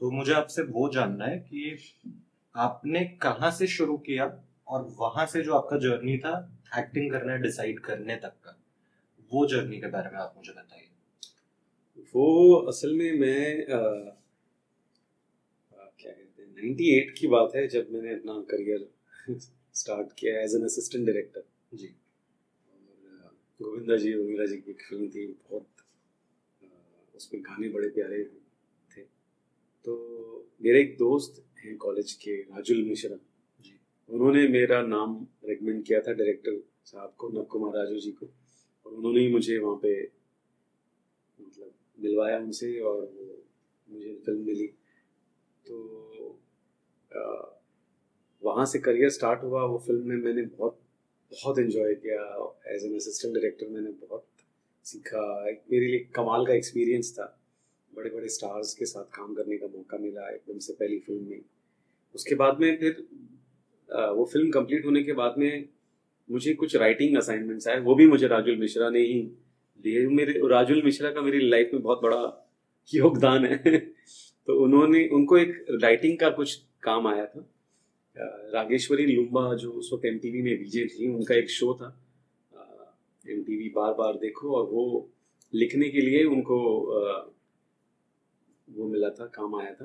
तो मुझे आपसे वो जानना है कि आपने कहाँ से शुरू किया और वहां से जो आपका जर्नी था एक्टिंग करना डिसाइड करने तक का, वो जर्नी के बारे में आप मुझे बताइए। वो असल में मैं अट्ठानवे की बात है जब मैंने अपना करियर स्टार्ट किया एज एन असिस्टेंट डायरेक्टर। जी, गोविंदा जी वगैरह जी की फिल्म थी, बहुत उसमें गाने बड़े प्यारे थे। तो मेरे एक दोस्त हैं कॉलेज के, राजुल मिश्रा जी, उन्होंने मेरा नाम रेकमेंड किया था डायरेक्टर साहब को, नव कुमार राजू जी को, और उन्होंने ही मुझे वहाँ पे मतलब मिलवाया उनसे और मुझे फिल्म मिली। तो वहाँ से करियर स्टार्ट हुआ। वो फिल्म में मैंने बहुत बहुत एंजॉय किया एज एन असिस्टेंट डायरेक्टर, मैंने बहुत सीखा, एक मेरे लिए कमाल का एक्सपीरियंस था। बड़े बड़े स्टार्स के साथ काम करने का मौका मिला एकदम से पहली फिल्म में। उसके बाद में फिर वो फिल्म कंप्लीट होने के बाद में मुझे कुछ राइटिंग असाइनमेंट्स आए, वो भी मुझे राजुल मिश्रा ने ही दिए। मेरे राजुल मिश्रा का मेरी लाइफ में बहुत बड़ा योगदान है। तो उन्होंने उनको एक राइटिंग का कुछ काम आया था। रागेश्वरी लुम्बा जो उस वक्त एम टी वी में विजय थी, उनका एक शो था एम टी वी बार बार देखो, और वो लिखने के लिए उनको वो मिला था, काम आया था।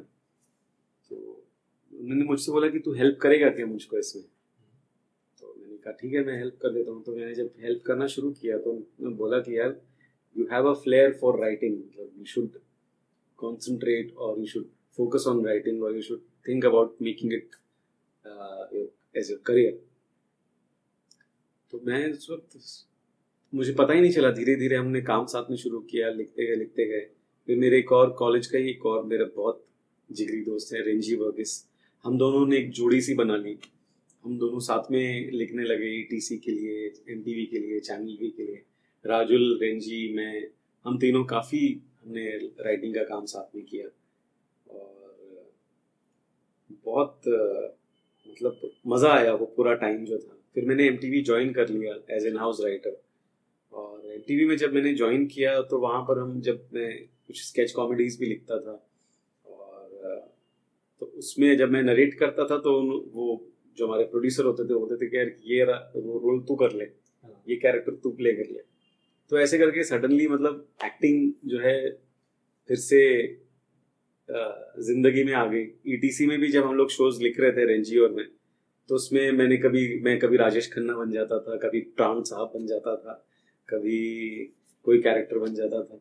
तो उन्होंने मुझसे बोला कि तू हेल्प करेगा क्या मुझको इसमें? तो मैंने कहा ठीक है, मैं हेल्प कर देता हूँ। तो मैंने जब हेल्प करना शुरू किया तो उन्होंने बोला कि यार you have a flair for writing, you should concentrate or you should focus on writing or you should think about making it uh, as your career. तो मैं उस वक्त मुझे पता ही नहीं चला, धीरे धीरे हमने काम साथ में शुरू किया, लिखते गए लिखते गए। फिर मेरे एक और कॉलेज का ही एक और मेरा बहुत जिगरी दोस्त है रेंजी वर्गिस, हम दोनों ने एक जोड़ी सी बना ली, हम दोनों साथ में लिखने लगे ईटीसी के लिए, एमटीवी के लिए, चैनल वी के लिए। राजुल, रेंजी, मैं, हम तीनों काफ़ी हमने राइटिंग का काम साथ में किया और बहुत मतलब मज़ा आया वो पूरा टाइम जो था। फिर मैंने एम टी वी ज्वाइन कर लिया एज इन हाउस राइटर। और एम टी वी में जब मैंने ज्वाइन किया तो वहाँ पर हम जब मैं कुछ स्केच कॉमेडीज़ भी लिखता था और तो उसमें जब मैं नरेट करता था तो वो जो हमारे प्रोड्यूसर होते थे बोलते थे कि यार ये वो रोल तू कर ले, ये कैरेक्टर तू प्ले कर ले। तो ऐसे करके सडनली मतलब एक्टिंग जो है फिर से जिंदगी में आ गई। ईटीसी में भी जब हम लोग शोज लिख रहे थे रेंजी और में, तो उसमें मैंने कभी मैं कभी राजेश खन्ना बन जाता था, कभी प्राण साहब बन जाता था, कभी कोई कैरेक्टर बन जाता था।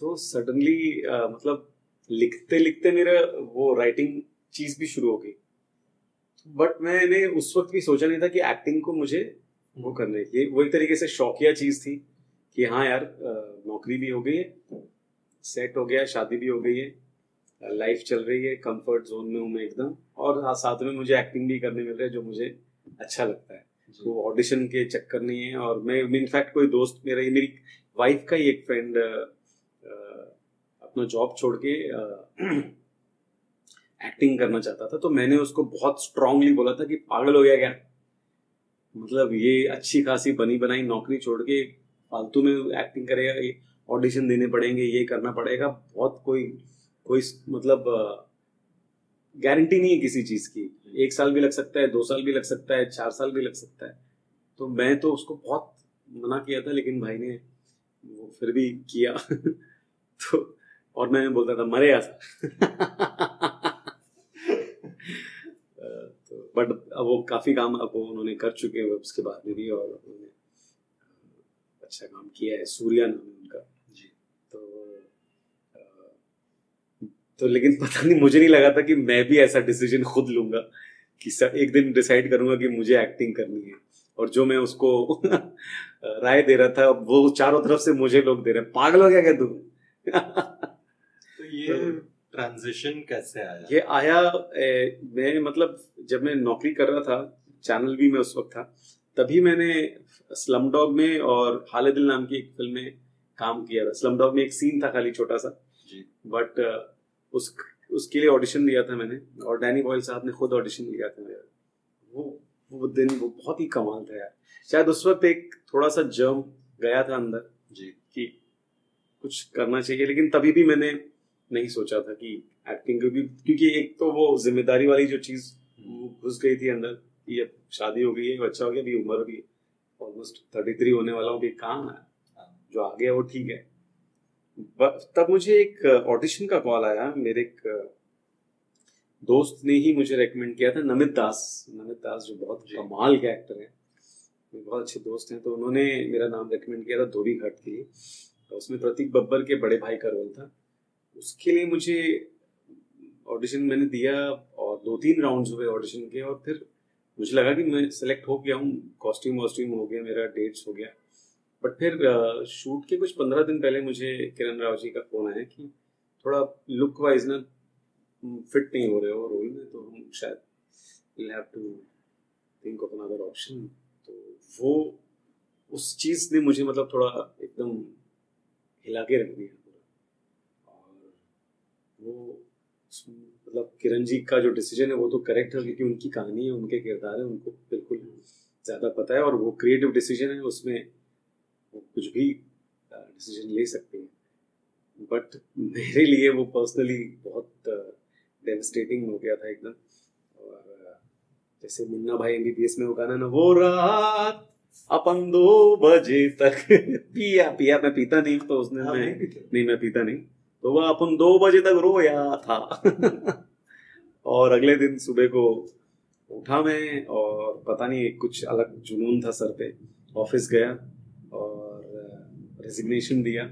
तो सडनली मतलब लिखते लिखते मेरा वो राइटिंग चीज़ भी शुरू हो गई। बट मैंने उस वक्त भी सोचा नहीं था कि एक्टिंग को मुझे वो करना है, ये वो एक तरीके से शौकिया चीज़ थी कि हाँ यार नौकरी भी हो गई है, सेट हो गया, शादी भी हो गई है, लाइफ चल रही है, कंफर्ट जोन में हूँ मैं एकदम, और साथ में मुझे एक्टिंग भी करने मिल रहा है जो मुझे अच्छा लगता है। वो ऑडिशन के चक्कर नहीं है। और मैं इनफैक्ट कोई दोस्त मेरा ही, मेरी वाइफ का ही एक फ्रेंड अपना जॉब छोड़ के एक्टिंग करना चाहता था, तो मैंने उसको बहुत स्ट्रांगली बोला था कि पागल हो गया क्या, मतलब ये अच्छी खासी बनी बनाई नौकरी छोड़ के फालतू में एक्टिंग करेगा, ये ऑडिशन देने पड़ेंगे, ये करना पड़ेगा, बहुत कोई कोई मतलब गारंटी नहीं है किसी चीज़ की, एक साल भी लग सकता है, दो साल भी लग सकता है, चार साल भी लग सकता है। तो मैं तो उसको बहुत मना किया था, लेकिन भाई ने वो फिर भी किया तो और मैं बोलता था मरे ऐसा तो बट अब वो काफ़ी काम अब उन्होंने कर चुके हैं उसके बाद में भी, और उन्होंने अच्छा काम किया है। सूर्या नाम है उनका जी। तो तो लेकिन पता नहीं, मुझे नहीं लगा था कि मैं भी ऐसा डिसीजन खुद लूँगा कि एक दिन डिसाइड करूँगा कि मुझे एक्टिंग करनी है, और जो मैं उसको राय दे रहा था वो चारों तरफ से मुझे लोग दे रहे हैं पागल हो गया क्या तू तो ये ट्रांजिशन कैसे आया? ये आया ए, मैं मतलब जब मैं नौकरी कर रहा था, चैनल भी मैं उस वक्त था, तभी मैंने स्लमडॉग में और हाले दिल नाम की एक फिल्म में काम किया था। स्लमडॉग में एक सीन था खाली छोटा सा जी, बट उस उसके लिए ऑडिशन दिया था मैंने, और डैनी बॉयल साहब ने खुद ऑडिशन लिया था मेरा। वो वो दिन वो बहुत ही कमाल था यार। शायद उस वक्त एक थोड़ा सा जर्म गया था अंदर जी कि कुछ करना चाहिए, लेकिन तभी भी मैंने नहीं सोचा था कि एक्टिंग, क्योंकि क्योंकि एक तो वो जिम्मेदारी वाली जो चीज़ वो घुस गई थी अंदर कि अब शादी हो गई है, बच्चा हो गया, अभी उम्र भी ऑलमोस्ट थर्टी थ्री होने वाला हूँ, भी काम है जो आ गया वो ठीक है। तब मुझे एक ऑडिशन का कॉल आया, मेरे एक दोस्त ने ही मुझे रेकमेंड किया था, नमित दास। नमित दास जो बहुत कमाल के एक्टर हैं, मेरे बहुत अच्छे दोस्त हैं, तो उन्होंने मेरा नाम रेकमेंड किया था धोबी घाट के लिए। तो उसमें प्रतीक बब्बर के बड़े भाई का रोल था, उसके लिए मुझे ऑडिशन मैंने दिया, और दो तीन राउंड्स हुए ऑडिशन के, और फिर मुझे लगा कि मैं सेलेक्ट हो गया हूँ। कॉस्ट्यूम वॉस्ट्यूम हो गया मेरा, डेट्स हो गया, बट फिर शूट के कुछ पंद्रह दिन पहले मुझे किरण राव जी का फ़ोन आया कि थोड़ा लुक वाइज ना फिट नहीं हो रहे हो रोल में, तो हम शायद we'll have to think of another option। तो वो उस चीज़ ने मुझे मतलब थोड़ा एकदम हिला के रख दिया पूरा, और वो मतलब किरण जी का जो डिसीजन है वो तो करेक्ट है, क्योंकि उनकी कहानी है, उनके किरदार है, उनको बिल्कुल ज़्यादा पता है, और वो क्रिएटिव डिसीजन है, उसमें वो कुछ भी डिसीजन ले सकते हैं। बट मेरे लिए वो पर्सनली बहुत डेवस्टेटिंग हो गया था एकदम। और जैसे मुन्ना भाई एमबीबीएस में वो गाना ना, वो रात अपन दो बजे तक पिया पिया, मैं पीता नहीं तो उसने हाँ, मैं नहीं मैं पीता नहीं तो वह अपन दो बजे तक रोया था और अगले दिन सुबह को उठा मैं, और पता नहीं कुछ अलग जुनून था सर पे। ऑफिस गया और रेजिग्नेशन दिया,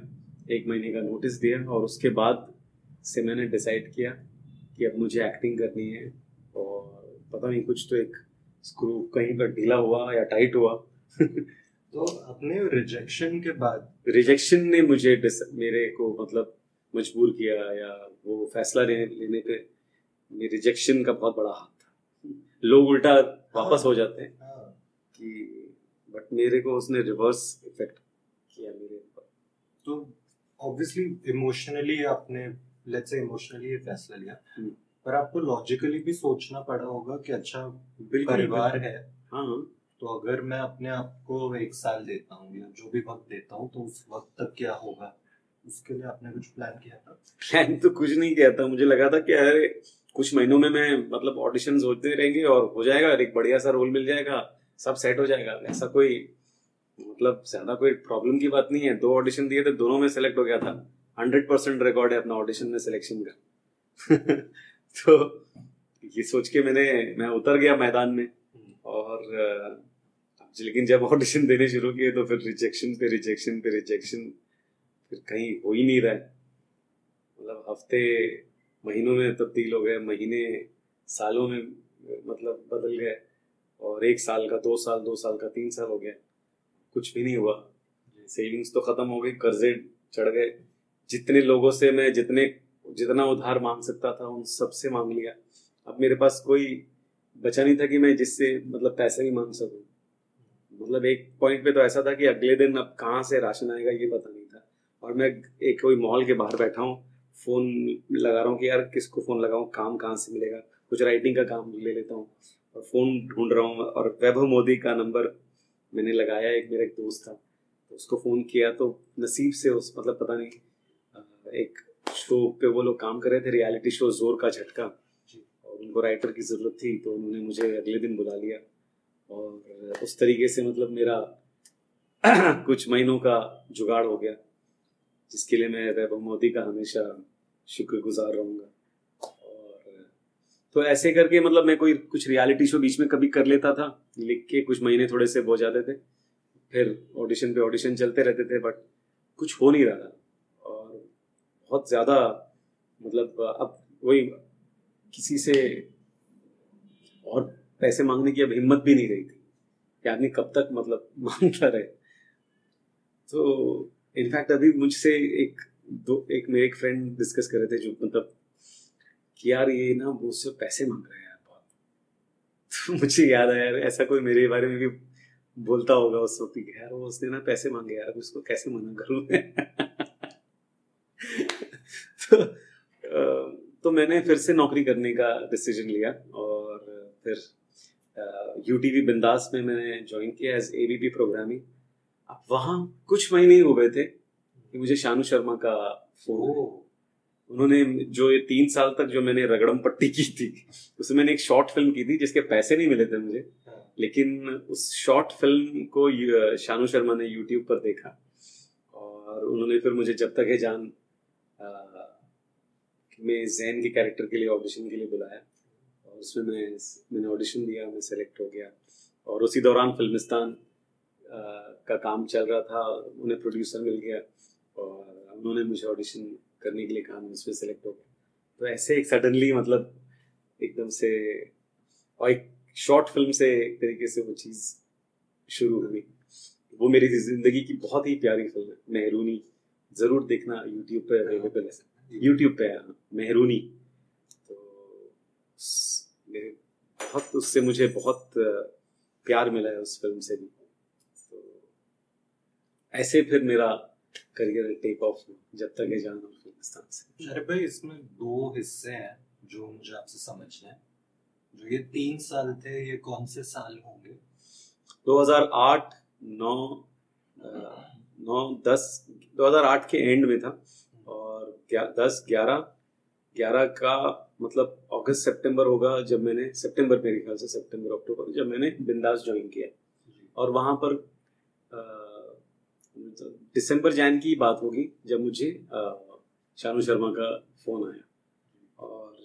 एक महीने का नोटिस दिया, और उसके बाद से मैंने डिसाइड किया कि अब मुझे एक्टिंग करनी है। और पता नहीं कुछ तो एक स्क्रू कहीं पर ढीला हुआ या टाइट हुआ तो अपने रिजेक्शन के बाद, रिजेक्शन ने मुझे मेरे को मतलब मजबूर किया, या वो फैसला लेने लेने पे रिजेक्शन का बहुत बड़ा हाथ था। लोग उल्टा वापस हाँ, हो जाते हैं हाँ, कि बट मेरे को उसने रिवर्स इफेक्ट किया मेरे ऊपर। तो ऑब्वियसली इमोशनली आपने लेट्स से इमोशनली ये फैसला लिया, पर आपको लॉजिकली भी सोचना पड़ा होगा कि अच्छा परिवार है हाँ, तो अगर मैं अपने आप को एक साल देता हूँ या जो भी वक्त देता हूँ तो उस वक्त तक क्या होगा, उसके लिए आपने कुछ प्लान किया था? प्लान तो कुछ नहीं किया था, मुझे लगा था कि अरे कुछ महीनों में मैं मतलब ऑडिशंस होते रहेंगे और हो जाएगा, एक बढ़िया सा रोल मिल जाएगा, सब सेट हो जाएगा। ऐसा कोई मतलब ज्यादा कोई प्रॉब्लम की बात नहीं है। दो ऑडिशन दिए थे, दोनों में सेलेक्ट हो गया था, हंड्रेड परसेंट रिकॉर्ड है अपना ऑडिशन में सिलेक्शन का तो ये सोच के मैंने मैं उतर गया मैदान में। और लेकिन जब ऑडिशन देने शुरू किए तो फिर रिजेक्शन पे रिजेक्शन पे रिजेक्शन, फिर कहीं हो ही नहीं रहा है, मतलब हफ्ते महीनों में तब्दील हो गए, महीने सालों में मतलब बदल गए, और एक साल का दो साल, दो साल का तीन साल हो गया, कुछ भी नहीं हुआ। सेविंग्स तो ख़त्म हो गई, कर्जे चढ़ गए, जितने लोगों से मैं जितने जितना उधार मांग सकता था उन सबसे मांग लिया। अब मेरे पास कोई बचा नहीं था कि मैं जिससे मतलब पैसे भी मांग सकूं। मतलब एक पॉइंट पे तो ऐसा था कि अगले दिन अब कहाँ से राशन आएगा ये पता नहीं था, और मैं एक कोई मॉल के बाहर बैठा हूँ, फ़ोन लगा रहा हूँ कि यार किसको फ़ोन लगाऊँ, काम कहाँ से मिलेगा, कुछ राइटिंग का काम ले लेता हूँ, और फ़ोन ढूंढ रहा हूँ। और वैभव मोदी का नंबर मैंने लगाया, एक मेरा एक दोस्त था, तो उसको फ़ोन किया, तो नसीब से उस मतलब पता नहीं एक शो पे वो लोग काम कर रहे थे, रियलिटी शो जोर का झटका, और उनको राइटर की ज़रूरत थी, तो उन्होंने मुझे अगले दिन बुला लिया। और उस तरीके से मतलब मेरा कुछ महीनों का जुगाड़ हो गया, जिसके लिए मैं वैभव मोदी का हमेशा शुक्रगुजार रहूंगा। और तो ऐसे करके मतलब मैं कोई कुछ रियलिटी शो बीच में कभी कर लेता था, लिख के कुछ महीने थोड़े से हो जाते थे, फिर ऑडिशन पे ऑडिशन चलते रहते थे, बट कुछ हो नहीं रहा था। और बहुत ज़्यादा मतलब अब वही किसी से और पैसे मांगने की अब हिम्मत भी नहीं रही थी कि आदमी कब तक मतलब मांगता रहे। तो इनफैक्ट अभी मुझसे एक दो एक मेरे एक फ्रेंड डिस्कस कर रहे थे, जो मतलब कि यार ये ना मुझसे पैसे मांग रहे हैं यार बहुत। तो मुझे याद आया यार ऐसा कोई मेरे बारे में भी बोलता होगा उस वक्त, यार वो उसने ना पैसे मांगे यार, उसको कैसे मना करूं मैं। तो, तो मैंने फिर से नौकरी करने का डिसीजन लिया और फिर यू टी वी बिंदास में मैंने ज्वाइन किया as A B P programming. अब वहाँ कुछ महीने हो गए थे कि मुझे शानू शर्मा का फोन, उन्होंने जो ये तीन साल तक जो मैंने रगड़म पट्टी की थी, उसमें मैंने एक शॉर्ट फिल्म की थी जिसके पैसे नहीं मिले थे मुझे, लेकिन उस शॉर्ट फिल्म को शानू शर्मा ने यूट्यूब पर देखा और उन्होंने फिर मुझे जब तक है जान में जैन के कैरेक्टर के लिए ऑडिशन के लिए बुलाया और उसमें मैं मैंने ऑडिशन दिया, मैं सेलेक्ट हो गया। और उसी दौरान फिल्मिस्तान का काम चल रहा था, उन्हें प्रोड्यूसर मिल गया और उन्होंने मुझे ऑडिशन करने के लिए कहा, मैं उसमें सेलेक्ट हो गया। तो ऐसे एक सडनली मतलब एकदम से, और एक शॉर्ट फिल्म से एक तरीके से वो चीज़ शुरू हुई। वो मेरी जिंदगी की बहुत ही प्यारी फिल्म है, मेहरूनी। ज़रूर देखना, यूट्यूब पर अवेलेबल है, यूट्यूब पे मेहरूनी। तो मेरे बहुत उससे मुझे बहुत प्यार मिला है उस फिल्म से भी। तो ऐसे फिर मेरा करियर टेक ऑफ जब तक ये जाना पाकिस्तान से। शरीफ भाई, इसमें दो हिस्से हैं जो मुझे आपसे समझना है। जो ये तीन साल थे, ये कौन से साल होंगे? दो हज़ार आठ नौ दस दो हज़ार आठ के एंड में था और दस ग्यारह ग्यारह का मतलब अगस्त सितंबर होगा जब मैंने सितंबर मेरे ख्याल से सितंबर अक्टूबर जब मैंने बिंदास ज्वाइन किया। और वहाँ पर आ, दिसंबर जैन की बात होगी जब मुझे शानू शर्मा का फोन आया और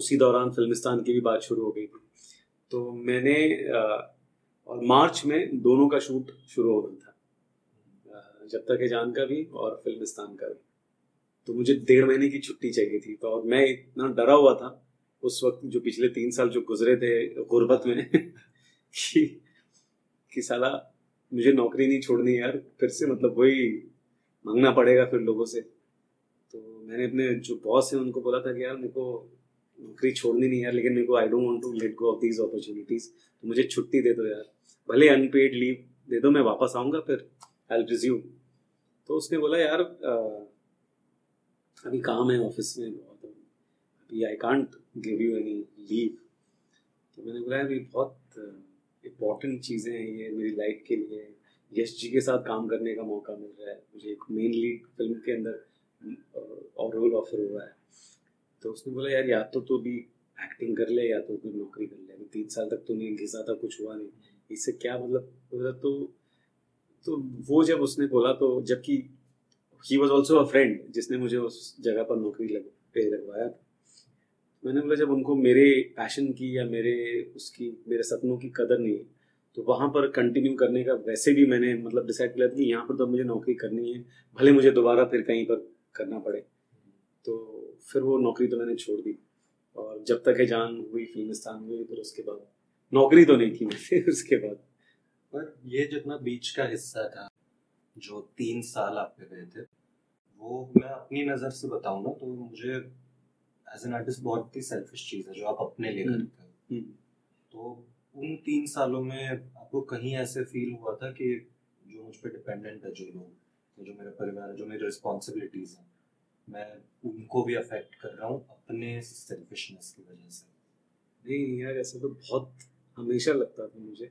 उसी दौरान फिल्मिस्तान की भी बात शुरू हो गई। तो मैंने और मार्च में दोनों का शूट शुरू हो गया था, जब तक है जान का भी और फिल्मिस्तान का भी। तो मुझे डेढ़ महीने की छुट्टी चाहिए थी, तो और मैं इतना डरा हुआ था उस वक्त, जो पिछले तीन साल जो गुजरे थे गुर्बत में, कि, कि साला मुझे नौकरी नहीं छोड़नी यार, फिर से मतलब वही मांगना पड़ेगा फिर लोगों से। तो मैंने अपने जो बॉस हैं उनको बोला था कि यार मेरे को नौकरी छोड़नी नहीं यार, लेकिन मेरे को I don't want to let go of these opportunities, तो मुझे छुट्टी दे दो यार, भले अनपेड लीव दे दो, मैं वापस आऊँगा फिर आई विल रिज्यूम। तो उसने बोला यार आ, अभी काम है ऑफिस में बहुत, अभी I can't give you any leave. तो मैंने बोला अभी बहुत इम्पॉर्टेंट चीज़ें हैं ये मेरी लाइफ के लिए, यश जी के साथ काम करने का मौका मिल रहा है मुझे, एक मेन लीड फिल्म के अंदर और रोल ऑफर हो रहा है। तो उसने बोला यार या तो तू भी एक्टिंग कर ले या तो तू नौकरी कर ले, अभी तीन साल तक तूने घिसा था, कुछ हुआ नहीं, इससे क्या मतलब। तो तो वो जब उसने बोला, तो जबकि he was also a friend जिसने मुझे उस जगह पर नौकरी लग पे लगवाया था। मैंने बोला जब उनको मेरे पैशन की या मेरे उसकी मेरे सपनों की कदर नहीं है, तो वहाँ पर कंटिन्यू करने का वैसे भी मैंने मतलब डिसाइड किया कि यहाँ पर तो मुझे नौकरी करनी है, भले मुझे दोबारा फिर कहीं पर करना पड़े। तो फिर वो नौकरी तो मैंने छोड़ दी और जब तक है जान हुई, फिल्मिस्तान हुई, फिर उसके बाद नौकरी तो नहीं की मैंने उसके बाद। पर ये जितना बीच का हिस्सा था जो तीन साल आप पे गए थे, वो मैं अपनी नज़र से बताऊँ ना, तो मुझे एज एन आर्टिस्ट बहुत ही सेल्फिश चीज़ है जो आप अपने लिए करते हो। तो उन तीन सालों में आपको कहीं ऐसे फील हुआ था कि जो मुझ पर डिपेंडेंट है, जो लोग, जो मेरा परिवार है, जो मेरी रिस्पॉन्सिबिलिटीज हैं, मैं उनको भी अफेक्ट कर रहा हूँ अपने सेल्फिशनेस की वजह से? नहीं यार, ऐसा तो बहुत हमेशा लगता था मुझे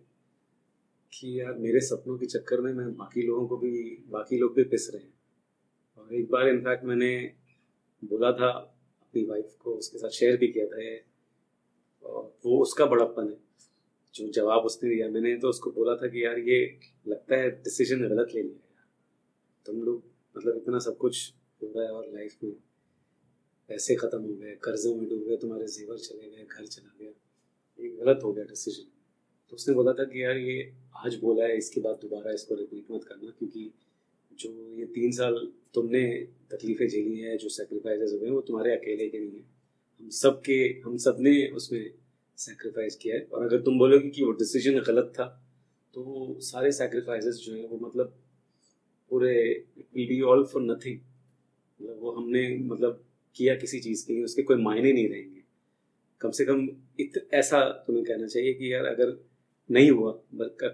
कि यार मेरे सपनों के चक्कर में मैं बाकी लोगों को भी बाकी लोग भी पिस रहे हैं। और एक बार इनफैक्ट मैंने बोला था वाइफ को, उसके साथ शेयर भी किया था ये, और वो उसका बड़प्पन है जो जवाब उसने दिया, मैंने तो उसको बोला था कि यार ये लगता है डिसीजन गलत ले लिया यार, तुम लोग मतलब इतना सब कुछ हो गया और लाइफ में पैसे ख़त्म हो गए, कर्जों में डूब गए, तुम्हारे जेवर चले गए, घर चला गया, ये गलत हो गया डिसीजन। तो उसने बोला था कि यार ये आज बोला है, इसके बाद दोबारा इसको रिपीट मत करना, क्योंकि जो ये तीन साल तुमने तकलीफ़ें झेली हैं, जो सेक्रीफाइस हुए हैं, वो तुम्हारे अकेले के नहीं हैं, हम सब के हम सब ने उसमें सेक्रीफाइस किया है। और अगर तुम बोलोगे कि वो डिसीजन गलत था, तो वो सारे सेक्रीफाइसेस जो हैं वो मतलब पूरे it will be all for nothing, मतलब वो हमने मतलब किया किसी चीज़ के लिए, उसके कोई मायने नहीं रहेंगे। कम से कम इत ऐसा तुम्हें कहना चाहिए कि यार अगर नहीं हुआ,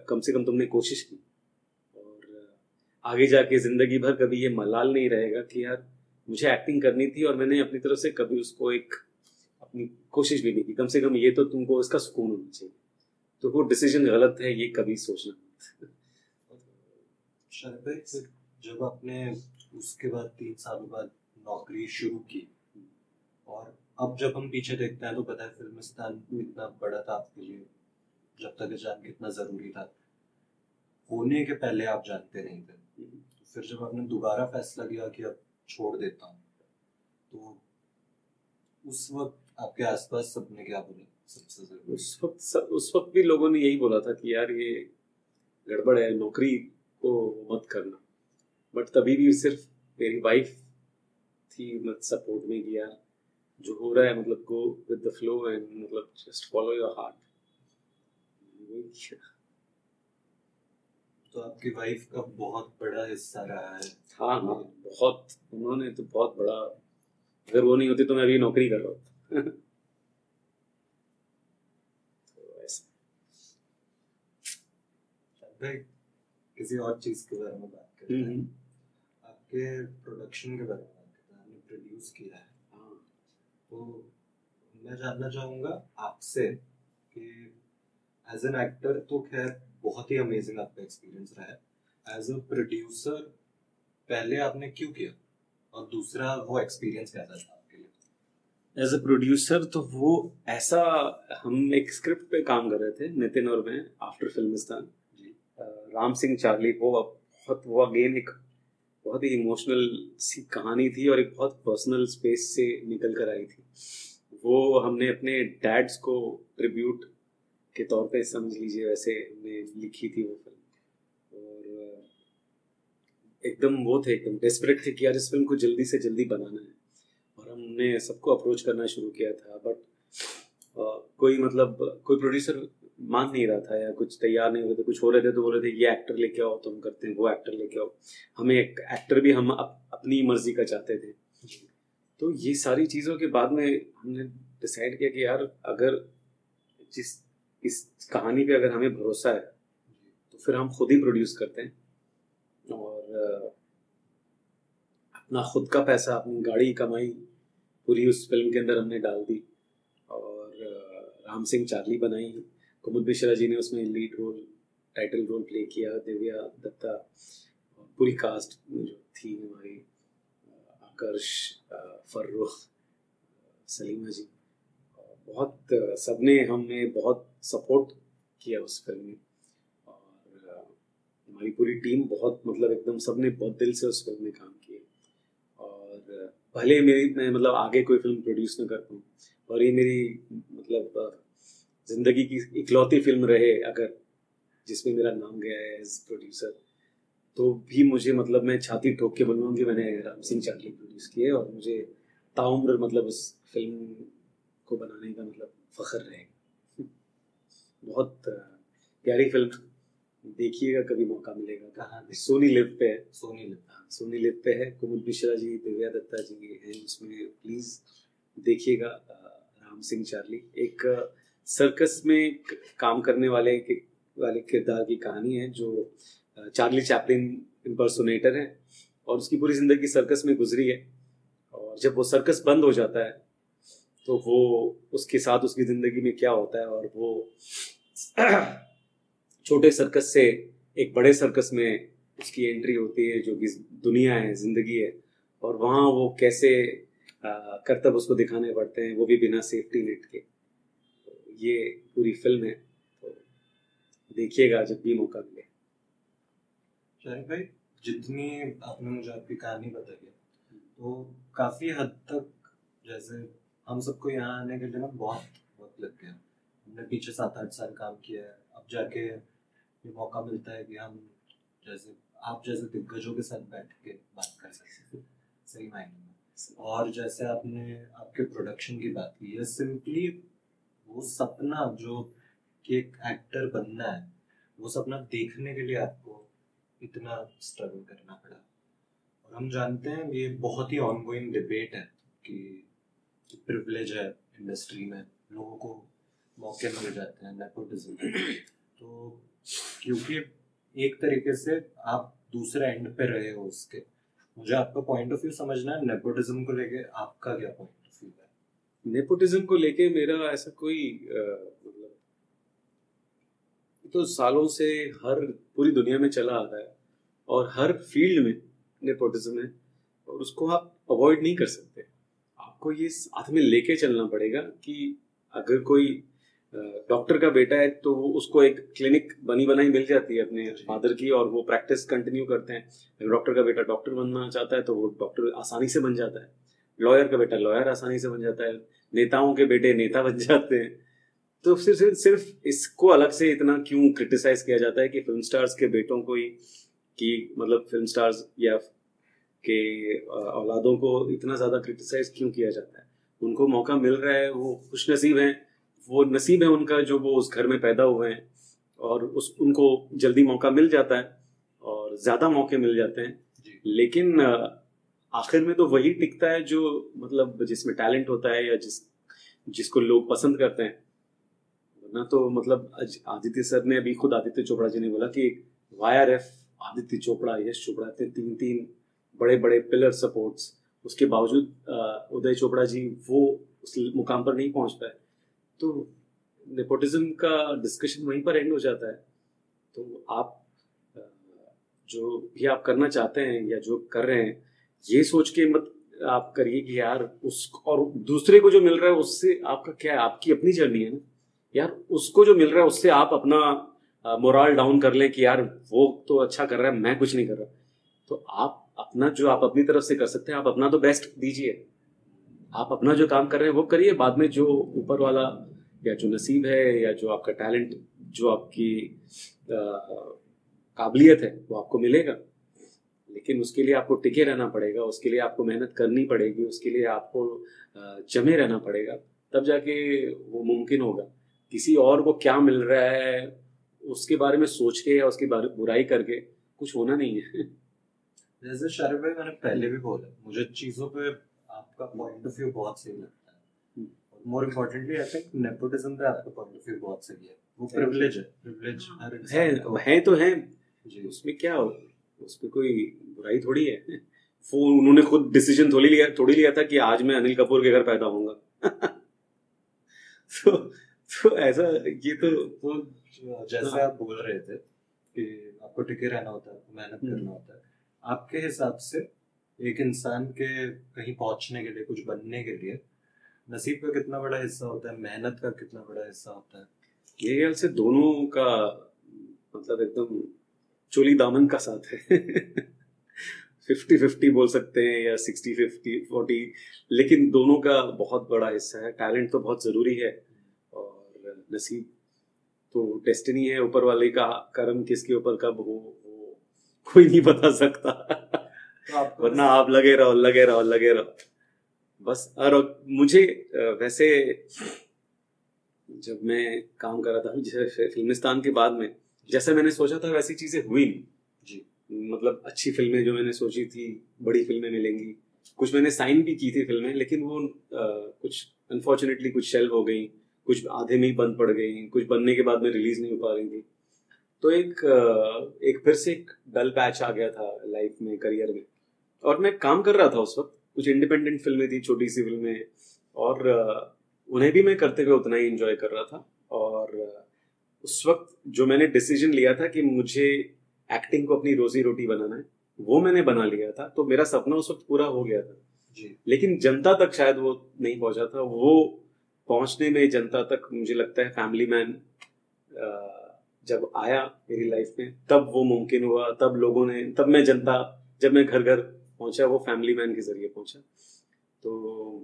कम से कम तुमने कोशिश की, और आगे जाके ज़िंदगी भर कभी ये मलाल नहीं रहेगा कि यार मुझे एक्टिंग करनी थी और मैंने अपनी तरफ से कभी उसको एक अपनी कोशिश भी नहीं की। कम से कम ये तो तुमको इसका सुकून होना चाहिए, तो वो डिसीजन गलत है ये कभी सोचना। शरबत जब आपने उसके बाद तीन साल बाद नौकरी शुरू की, और अब जब हम पीछे देखते हैं तो पता है फिल्मिस्तान इतना बड़ा था आपके लिए, जब तक जान कितना ज़रूरी था, होने के पहले आप जानते नहीं थे, तो फिर जब आपने दोबारा फैसला किया कि अब छोड़ देता हूँ, तो उस वक्त आपके आसपास सबने क्या बोला सबसे ज़रूरी? उस वक्त सब उस वक्त भी लोगों ने यही बोला था कि यार ये गड़बड़ है, नौकरी को मत करना, बट तभी भी सिर्फ मेरी वाइफ थी मतलब सपोर्ट में कि यार जो हो रहा है मतलब go with the flow and मतलब जस्ट फॉलो योर हार्ट। तो आपकी वाइफ का बहुत बड़ा हिस्सा रहा है। हाँ हाँ बहुत, उन्होंने तो बहुत बड़ा, अगर वो नहीं होती तो मैं अभी नौकरी कर रहा हूँ। तो ऐसा किसी और चीज के बारे में बात करते हैं, आपके प्रोडक्शन के बारे में बात करते हैं, आपने प्रोड्यूस किया है, तो मैं जानना चाहूँगा आपसे कि एज एन एक्टर तो खैर बहुत ही अमेजिंग आपका एक्सपीरियंस रहा है, एज अ प्रोड्यूसर पहले आपने क्यों किया और दूसरा वो एक्सपीरियंस कैसा था आपके लिए? एज अ प्रोड्यूसर तो वो ऐसा, हम एक स्क्रिप्ट पे काम कर रहे थे नितिन और मैं आफ्टर फिल्मिस्तान, राम सिंह चार्ली, वो बहुत वो अगेन एक बहुत ही इमोशनल सी कहानी थी और एक बहुत पर्सनल स्पेस से निकल कर आई थी। वो हमने अपने डैड्स को ट्रिब्यूट के तौर पे समझ लीजिए वैसे हमने लिखी थी वो फिल्म, और एकदम वो थे एकदम डेस्परेट थे कि यार इस फिल्म को जल्दी से जल्दी बनाना है, और हमने सबको अप्रोच करना शुरू किया था, बट कोई मतलब कोई प्रोड्यूसर मान नहीं रहा था या कुछ तैयार नहीं हो रहे थे, कुछ हो रहे थे तो बोल रहे थे ये एक्टर लेके आओ तो हम करते हैं, वो एक्टर लेके आओ, हमें एक एक्टर भी हम अप, अपनी मर्जी का चाहते थे। तो ये सारी चीज़ों के बाद में हमने डिसाइड किया कि यार अगर जिस इस कहानी पे अगर हमें भरोसा है तो फिर हम खुद ही प्रोड्यूस करते हैं, और अपना खुद का पैसा अपनी गाड़ी कमाई पूरी उस फिल्म के अंदर हमने डाल दी, और राम सिंह चार्ली बनाई, कुमुद मिश्रा जी ने उसमें lead role title role play किया, दिव्या दत्ता, पूरी कास्ट जो थी हमारी, आकर्ष, फर्रुख, सलीमा जी, बहुत सबने हमने बहुत सपोर्ट किया उस फिल्म में, और हमारी पूरी टीम बहुत मतलब एकदम सबने बहुत दिल से उस फिल्म में काम किया। और भले मेरी मैं मतलब आगे कोई फिल्म प्रोड्यूस ना कर पाऊँ, और ये मेरी मतलब ज़िंदगी की इकलौती फिल्म रहे अगर जिसमें मेरा नाम गया है एज प्रोड्यूसर, तो भी मुझे मतलब मैं छाती ठोक के बोलूँगा कि मैंने राम सिंह चार्ली प्रोड्यूस किए, और मुझे ताउम्र मतलब उस फिल्म को बनाने का मतलब फ़ख्र रहेगा। बहुत प्यारी फिल्म, देखिएगा कभी मौका मिलेगा। कहाँ? सोनी लिव पे है। सोनी लिव, हाँ सोनी लिव पे है, कुमुद मिश्रा जी, दिव्या दत्ता जी हैं उसमें, प्लीज़ देखिएगा। राम सिंह चार्ली एक सर्कस में काम करने वाले के वाले किरदार की कहानी है, जो चार्ली चैपलिन इम्पर्सोनेटर है और उसकी पूरी ज़िंदगी सर्कस में गुजरी है, और जब वो सर्कस बंद हो जाता है तो वो उसके साथ उसकी ज़िंदगी में क्या होता है, और वो छोटे सर्कस से एक बड़े सर्कस में उसकी एंट्री होती है जो कि दुनिया है, ज़िंदगी है, और वहाँ वो कैसे करतब उसको दिखाने पड़ते हैं, वो भी बिना सेफ्टी नेट के। तो ये पूरी फिल्म है, तो देखिएगा जब भी मौका मिले। शाहिद भाई, जितनी आपने मुझे आपकी कहानी बताई है तो काफी हद तक जैसे हम सबको यहाँ आने के लिए ना बहुत वक्त लग गया, हमने पीछे सात आठ साल काम किया है, अब जाके ये मौका मिलता है कि हम जैसे आप जैसे दिग्गजों के साथ बैठ के बात कर सकते हैं सही मायने में। और जैसे आपने आपके प्रोडक्शन की बात की, ये सिंपली वो सपना जो कि एक एक्टर बनना है, वो सपना देखने के लिए आपको इतना स्ट्रगल करना पड़ा। और हम जानते हैं ये बहुत ही ऑनगोइंग डिबेट है कि प्रिविलेज है इंडस्ट्री में, लोगों को मौके मिल जाते हैं, नेपोटिज्म। तो क्योंकि एक तरीके से आप दूसरे एंड पे रहे हो उसके, मुझे आपका पॉइंट ऑफ व्यू समझना है नेपोटिज्म को लेके, आपका क्या पॉइंट ऑफ व्यू है नेपोटिज्म को लेके? मेरा ऐसा कोई मतलब तो सालों से हर पूरी दुनिया में चला आ रहा है और हर फील्ड में नेपोटिज्म है और उसको आप अवॉइड नहीं कर सकते। आपको ये साथ में लेके चलना पड़ेगा कि अगर कोई डॉक्टर का बेटा है तो उसको एक क्लिनिक बनी बनाई मिल जाती है अपने फादर की और वो प्रैक्टिस कंटिन्यू करते हैं। अगर डॉक्टर का बेटा डॉक्टर बनना चाहता है तो वो डॉक्टर आसानी से बन जाता है, लॉयर का बेटा लॉयर आसानी से बन जाता है, नेताओं के बेटे नेता बन जाते हैं। तो सिर्फ सिर्फ इसको अलग से इतना क्यों क्रिटिसाइज किया जाता है कि फिल्म स्टार्स के बेटों को ही, कि मतलब फिल्म स्टार्स या के औलादों को इतना ज़्यादा क्रिटिसाइज क्यों किया जाता है? उनको मौका मिल रहा है, वो खुश नसीब हैं, वो नसीब है उनका जो वो उस घर में पैदा हुए हैं और उस उनको जल्दी मौका मिल जाता है और ज़्यादा मौके मिल जाते हैं। लेकिन आखिर में तो वही टिकता है जो मतलब जिसमें टैलेंट होता है या जिस जिसको लोग पसंद करते हैं ना। तो मतलब आदित्य सर ने अभी खुद आदित्य चोपड़ा जी ने बोला कि Y R F, Aditya Chopra, Yash Chopra, तीन तीन बड़े बड़े पिलर सपोर्ट्स, उसके बावजूद उदय चोपड़ा जी वो उस मुकाम पर नहीं पहुंच पाए। तो नेपोटिज्म का डिस्कशन वहीं पर एंड हो जाता है। तो आप जो भी आप करना चाहते हैं या जो कर रहे हैं, ये सोच के मत आप करिए कि यार उस और दूसरे को जो मिल रहा है उससे आपका क्या है, आपकी अपनी जर्नी है ना यार। उसको जो मिल रहा है उससे आप अपना मोरल डाउन कर लें कि यार वो तो अच्छा कर रहा है, मैं कुछ नहीं कर रहा। तो आप अपना जो आप अपनी तरफ से कर सकते हैं, आप अपना तो बेस्ट दीजिए, आप अपना जो काम कर रहे हैं वो करिए। बाद में जो ऊपर वाला या जो नसीब है या जो आपका टैलेंट, जो आपकी काबिलियत है वो आपको मिलेगा, लेकिन उसके लिए आपको टिके रहना पड़ेगा, उसके लिए आपको मेहनत करनी पड़ेगी, उसके लिए आपको जमे रहना पड़ेगा, तब जाके वो मुमकिन होगा। किसी और को क्या मिल रहा है उसके बारे में सोच के या उसकी बुराई करके कुछ होना नहीं है। जैसे शारिफ भाई, मैंने पहले भी बोला, मुझे चीज़ों पे आपका पॉइंट ऑफ व्यू बहुत सही लगता है। More importantly I think nepotism पे आपका पॉइंट ऑफ व्यू बहुत सही है, वो प्रिविलेज है, प्रिविलेज है, है तो है जी, उसमें क्या हो, उसमें कोई बुराई थोड़ी है। वो उन्होंने खुद डिसीजन थोड़ी लिया थोड़ी लिया था कि आज मैं अनिल कपूर के घर पैदा होऊंगा। तो तो ऐसा ये तो वो जैसे आप बोल रहे थे कि आपको टिके रहना होता है, मेहनत करना होता है, आपके हिसाब से एक इंसान के कहीं पहुंचने के लिए, कुछ बनने के लिए नसीब का कितना बड़ा हिस्सा होता है, मेहनत का कितना बड़ा हिस्सा होता है? ये ख्याल से दोनों का मतलब एकदम चोली दामन का साथ है। फिफ्टी फिफ्टी बोल सकते हैं या सिक्सटी फिफ्टी फोर्टी, लेकिन दोनों का बहुत बड़ा हिस्सा है। टैलेंट तो बहुत ज़रूरी है और नसीब तो डेस्टिनी है, ऊपर वाले का कर्म किसके ऊपर कब हो कोई नहीं बता सकता। तो आप वरना आप लगे रहो लगे रहो लगे रहो बस। और मुझे वैसे जब मैं काम कर रहा था जैसे फिल्मिस्तान के बाद में, जैसे मैंने सोचा था वैसी चीजें हुई नहीं जी। मतलब अच्छी फिल्में जो मैंने सोची थी, बड़ी फिल्में मिलेंगी, कुछ मैंने साइन भी की थी फिल्में, लेकिन वो आ, कुछ अनफॉर्चुनेटली कुछ शेल्फ हो गई, कुछ आधे में ही बंद पड़ गई, कुछ बनने के बाद में रिलीज नहीं हो पा रही थी। तो एक एक फिर से एक डल पैच आ गया था लाइफ में, करियर में। और मैं काम कर रहा था उस वक्त, कुछ इंडिपेंडेंट फिल्में थी, छोटी सी फिल्में, और उन्हें भी मैं करते हुए उतना ही एंजॉय कर रहा था। और उस वक्त जो मैंने डिसीजन लिया था कि मुझे एक्टिंग को अपनी रोजी रोटी बनाना है, वो मैंने बना लिया था। तो मेरा सपना उस वक्त पूरा हो गया था जी। लेकिन जनता तक शायद वो नहीं पहुंचा था। वो पहुंचने में जनता तक मुझे लगता है फैमिली मैन जब आया मेरी लाइफ में तब वो मुमकिन हुआ, तब लोगों ने, तब मैं जनता, जब मैं घर घर पहुंचा वो फैमिली मैन के जरिए पहुंचा। तो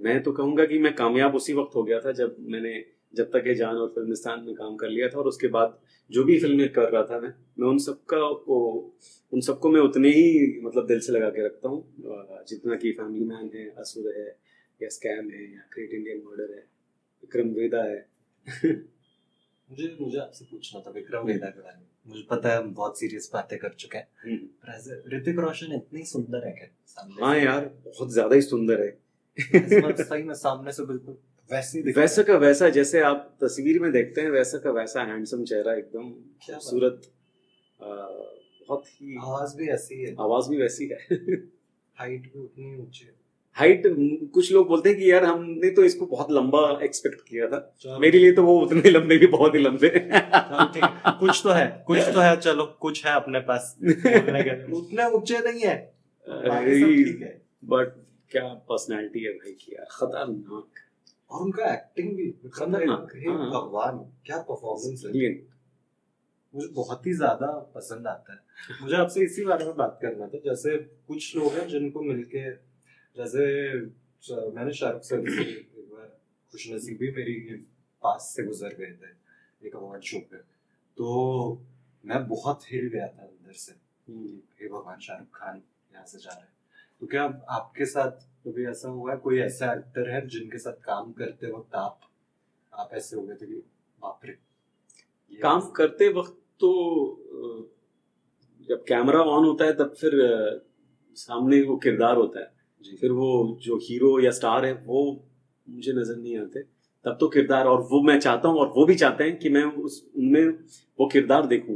मैं तो कहूँगा कि मैं कामयाब उसी वक्त हो गया था जब मैंने जब तक ये जान और फिल्मिस्तान में काम कर लिया था, और उसके बाद जो भी फिल्में कर रहा था मैं मैं उन सबका को उन सबको मैं उतने ही मतलब दिल से लगा के रखता हूँ जितना कि फैमिली मैन है, असुर है, या स्कैम है, या ग्रेट इंडियन मर्डर है, विक्रम वेदा है। मुझे मुझे आपसे पूछना था विक्रम वेदा के बारे में। मुझे पता है हम बहुत सीरियस बातें कर चुके हैं, पर ऋतिक रोशन इतनी सुंदर है सामने। हाँ यार, बहुत ज्यादा ही सुंदर है, सही में सामने से बिल्कुल वैसे वैसा का वैसा जैसे आप तस्वीर में देखते हैं, वैसा का वैसा हैंडसम चेहरा, एकदम खूबसूरत, बहुत ही आवाज भी ऐसी है, आवाज भी वैसी है, हाइट भी उतनी ऊंची है। हाइट कुछ लोग बोलते हैं कि यार हमने तो इसको बहुत लंबा एक्सपेक्ट किया था, मेरे लिए तो वो उतने लंबे भी बहुत ही लंबे कुछ तो है कुछ तो है चलो कुछ है अपने पास, उतने ऊंचे नहीं है, बट क्या पर्सनैलिटी है भाई की, खतरनाक। और उनका एक्टिंग भी खतरनाक है, भगवान क्या परफॉर्मेंस है, मुझे बहुत ही ज्यादा पसंद आता है। मुझे आपसे इसी बारे में बात करना था, जैसे कुछ लोग हैं जिनको मिलके, जैसे मैंने शाहरुख सर से एक बार, खुशनसीबी मेरी पास से गुजर गए थे एक अवार्ड शो पे, तो मैं बहुत हिल गया था अंदर से, हे भगवान शाहरुख खान यहाँ से जा रहे हैं। तो क्या आपके साथ कभी ऐसा हुआ है, कोई ऐसा एक्टर है जिनके साथ काम करते वक्त आप आप ऐसे हो गए थे कि बाप रे? काम करते वक्त तो जब कैमरा ऑन होता है तब फिर सामने वो किरदार होता है जी, फिर वो जो हीरो या स्टार है वो मुझे नजर नहीं आते, तब तो किरदार, और वो मैं चाहता हूँ और वो भी चाहते हैं कि मैं उस उनमें वो किरदार देखूं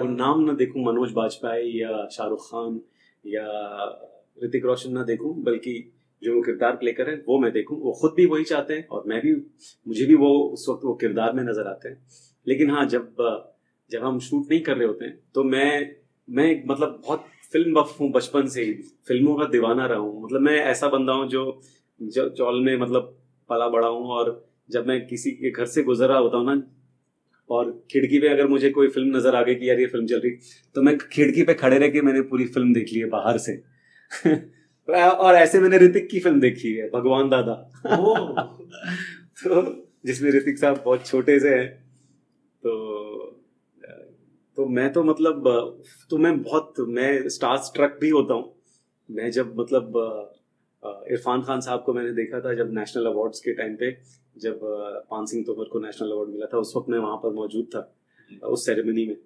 और नाम ना देखूं, मनोज बाजपेयी या शाहरुख खान या ऋतिक रोशन ना देखूं, बल्कि जो वो किरदार प्ले करें वो मैं देखूं। वो खुद भी वही चाहते हैं और मैं भी, मुझे भी वो उस वक्त वो किरदार में नजर आते हैं। लेकिन हाँ, जब जब हम शूट नहीं कर रहे होते हैं तो मैं मैं मतलब बहुत फिल्म बफ हूँ, बचपन से ही फिल्मों का दीवाना रहा हूँ। मतलब मैं ऐसा बंदा हूँ जो चौल में मतलब पला बड़ा हूँ, और जब मैं किसी के घर से गुजर रहा होता हूँ ना और खिड़की पे अगर मुझे कोई फिल्म नजर आ गई कि यार ये फिल्म चल रही, तो मैं खिड़की पे खड़े रह के मैंने पूरी फिल्म देख ली है बाहर से और ऐसे मैंने ऋतिक की फिल्म देखी है भगवान दादा तो जिसमें ऋतिक साहब बहुत छोटे से हैं, तो तो मैं तो मतलब तो मैं बहुत मैं स्टार स्ट्रक भी होता हूँ। मैं जब मतलब इरफान खान साहब को मैंने देखा था जब नेशनल अवार्ड्स के टाइम पे, जब पान सिंह तोमर को नेशनल अवार्ड मिला था, उस वक्त मैं वहाँ पर मौजूद था उस सेरेमनी में,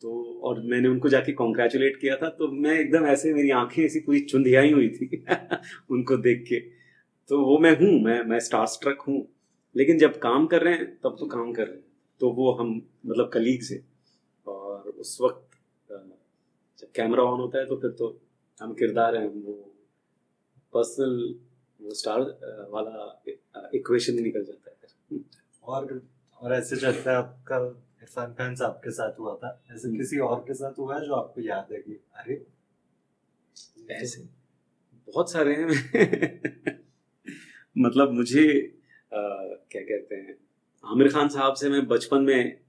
तो और मैंने उनको जाके कॉन्ग्रेचुलेट किया था, तो मैं एकदम ऐसे, मेरी आंखें ऐसी पूरी चुंधियाई हुई थी उनको देख के। तो वो मैं हूँ, मैं मैं स्टार स्ट्रक हूँ। लेकिन जब काम कर रहे हैं तब तो काम कर रहे हैं, तो वो हम मतलब कलीग्स हैं, और उस वक्त जब कैमरा ऑन होता है तो फिर तो हम किरदार हैं, वो पर्सनल वो स्टार वाला इक्वेशन निकल जाता है। और और ऐसे जैसे आपका इरफान खान साहब के साथ हुआ था, ऐसे किसी और के साथ हुआ है जो आपको याद है कि अरे ऐसे बहुत सारे हैं मतलब मुझे आ, क्या कहते हैं, आमिर खान साहब से मैं बचपन में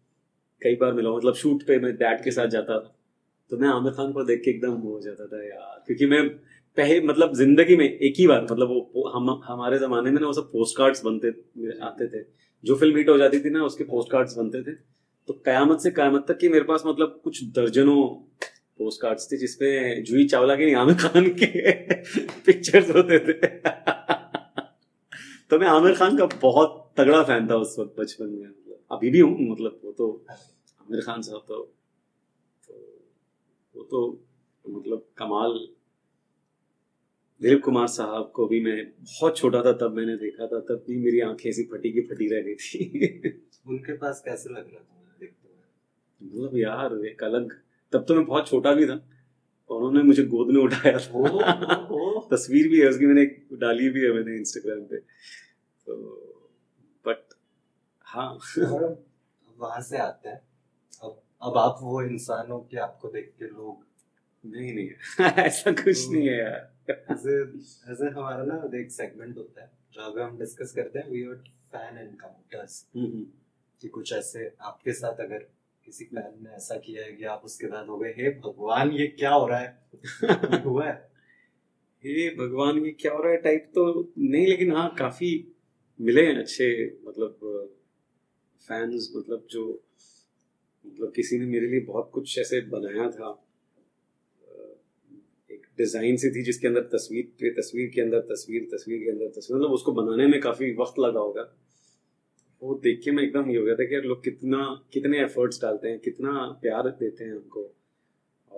कई बार मिला, मतलब शूट पे मैं डैड के साथ जाता था तो मैं आमिर खान को देख के एकदम हो जाता था यार, क्योंकि मैं पहले मतलब जिंदगी में एक ही बार, मतलब वो हम हमारे जमाने में ना वो सब पोस्ट कार्ड्स बनते आते थे, जो फिल्म हिट हो जाती थी ना उसके पोस्ट कार्ड्स बनते थे, तो कयामत से कयामत तक की मेरे पास मतलब कुछ दर्जनों पोस्ट कार्ड्स थे जिसमें जूही चावला के नहीं आमिर खान के पिक्चर्स होते थे तो मैं आमिर खान का बहुत तगड़ा फैन था उस वक्त बचपन में, अभी भी हूँ। मतलब वो तो आमिर खान साहब तो वो तो मतलब कमाल। दिलीप कुमार साहब को भी मैं बहुत छोटा था तब मैंने देखा था, तब भी मेरी आंखें ऐसी फटी की फटी रह गई थी उनके पास कैसे लग रहा था देखते हुए? मतलब यार एक अलग, तब तो मैं बहुत छोटा भी था, उन्होंने मुझे गोद में उठाया था तस्वीर भी है उसकी, मैंने डाली भी है मैंने इंस्टाग्राम पे, तो बट हाँ वहां से आता है। अब अब आप वो इंसान हो कि आपको देख के लोग नहीं नहीं ऐसा कुछ नहीं है यार। ऐसे ऐसे हमारा ना एक सेगमेंट होता है जहाँ पे हम डिस्कस करते हैं वियर्ड फैन एनकाउंटर्स, कि कुछ ऐसे आपके साथ अगर किसी प्लान ने ऐसा किया है कि आप उसके बाद हो गए हे भगवान ये क्या हो रहा है हुआ है हे भगवान ये क्या हो रहा है टाइप तो नहीं, लेकिन हाँ काफी मिले हैं अच्छे मतलब फैंस, मतलब जो मतलब किसी ने मेरे लिए बहुत कुछ ऐसे बनाया था, एक डिजाइन सी थी जिसके अंदर तस्वीर पे तस्वीर के अंदर तस्वीर तस्वीर के अंदर तस्वीर, मतलब उसको बनाने में काफी वक्त लगा होगा, वो देख के मैं एकदम ये हो गया था कि यार लोग कितना कितने एफर्ट्स डालते हैं, कितना प्यार देते हैं उनको।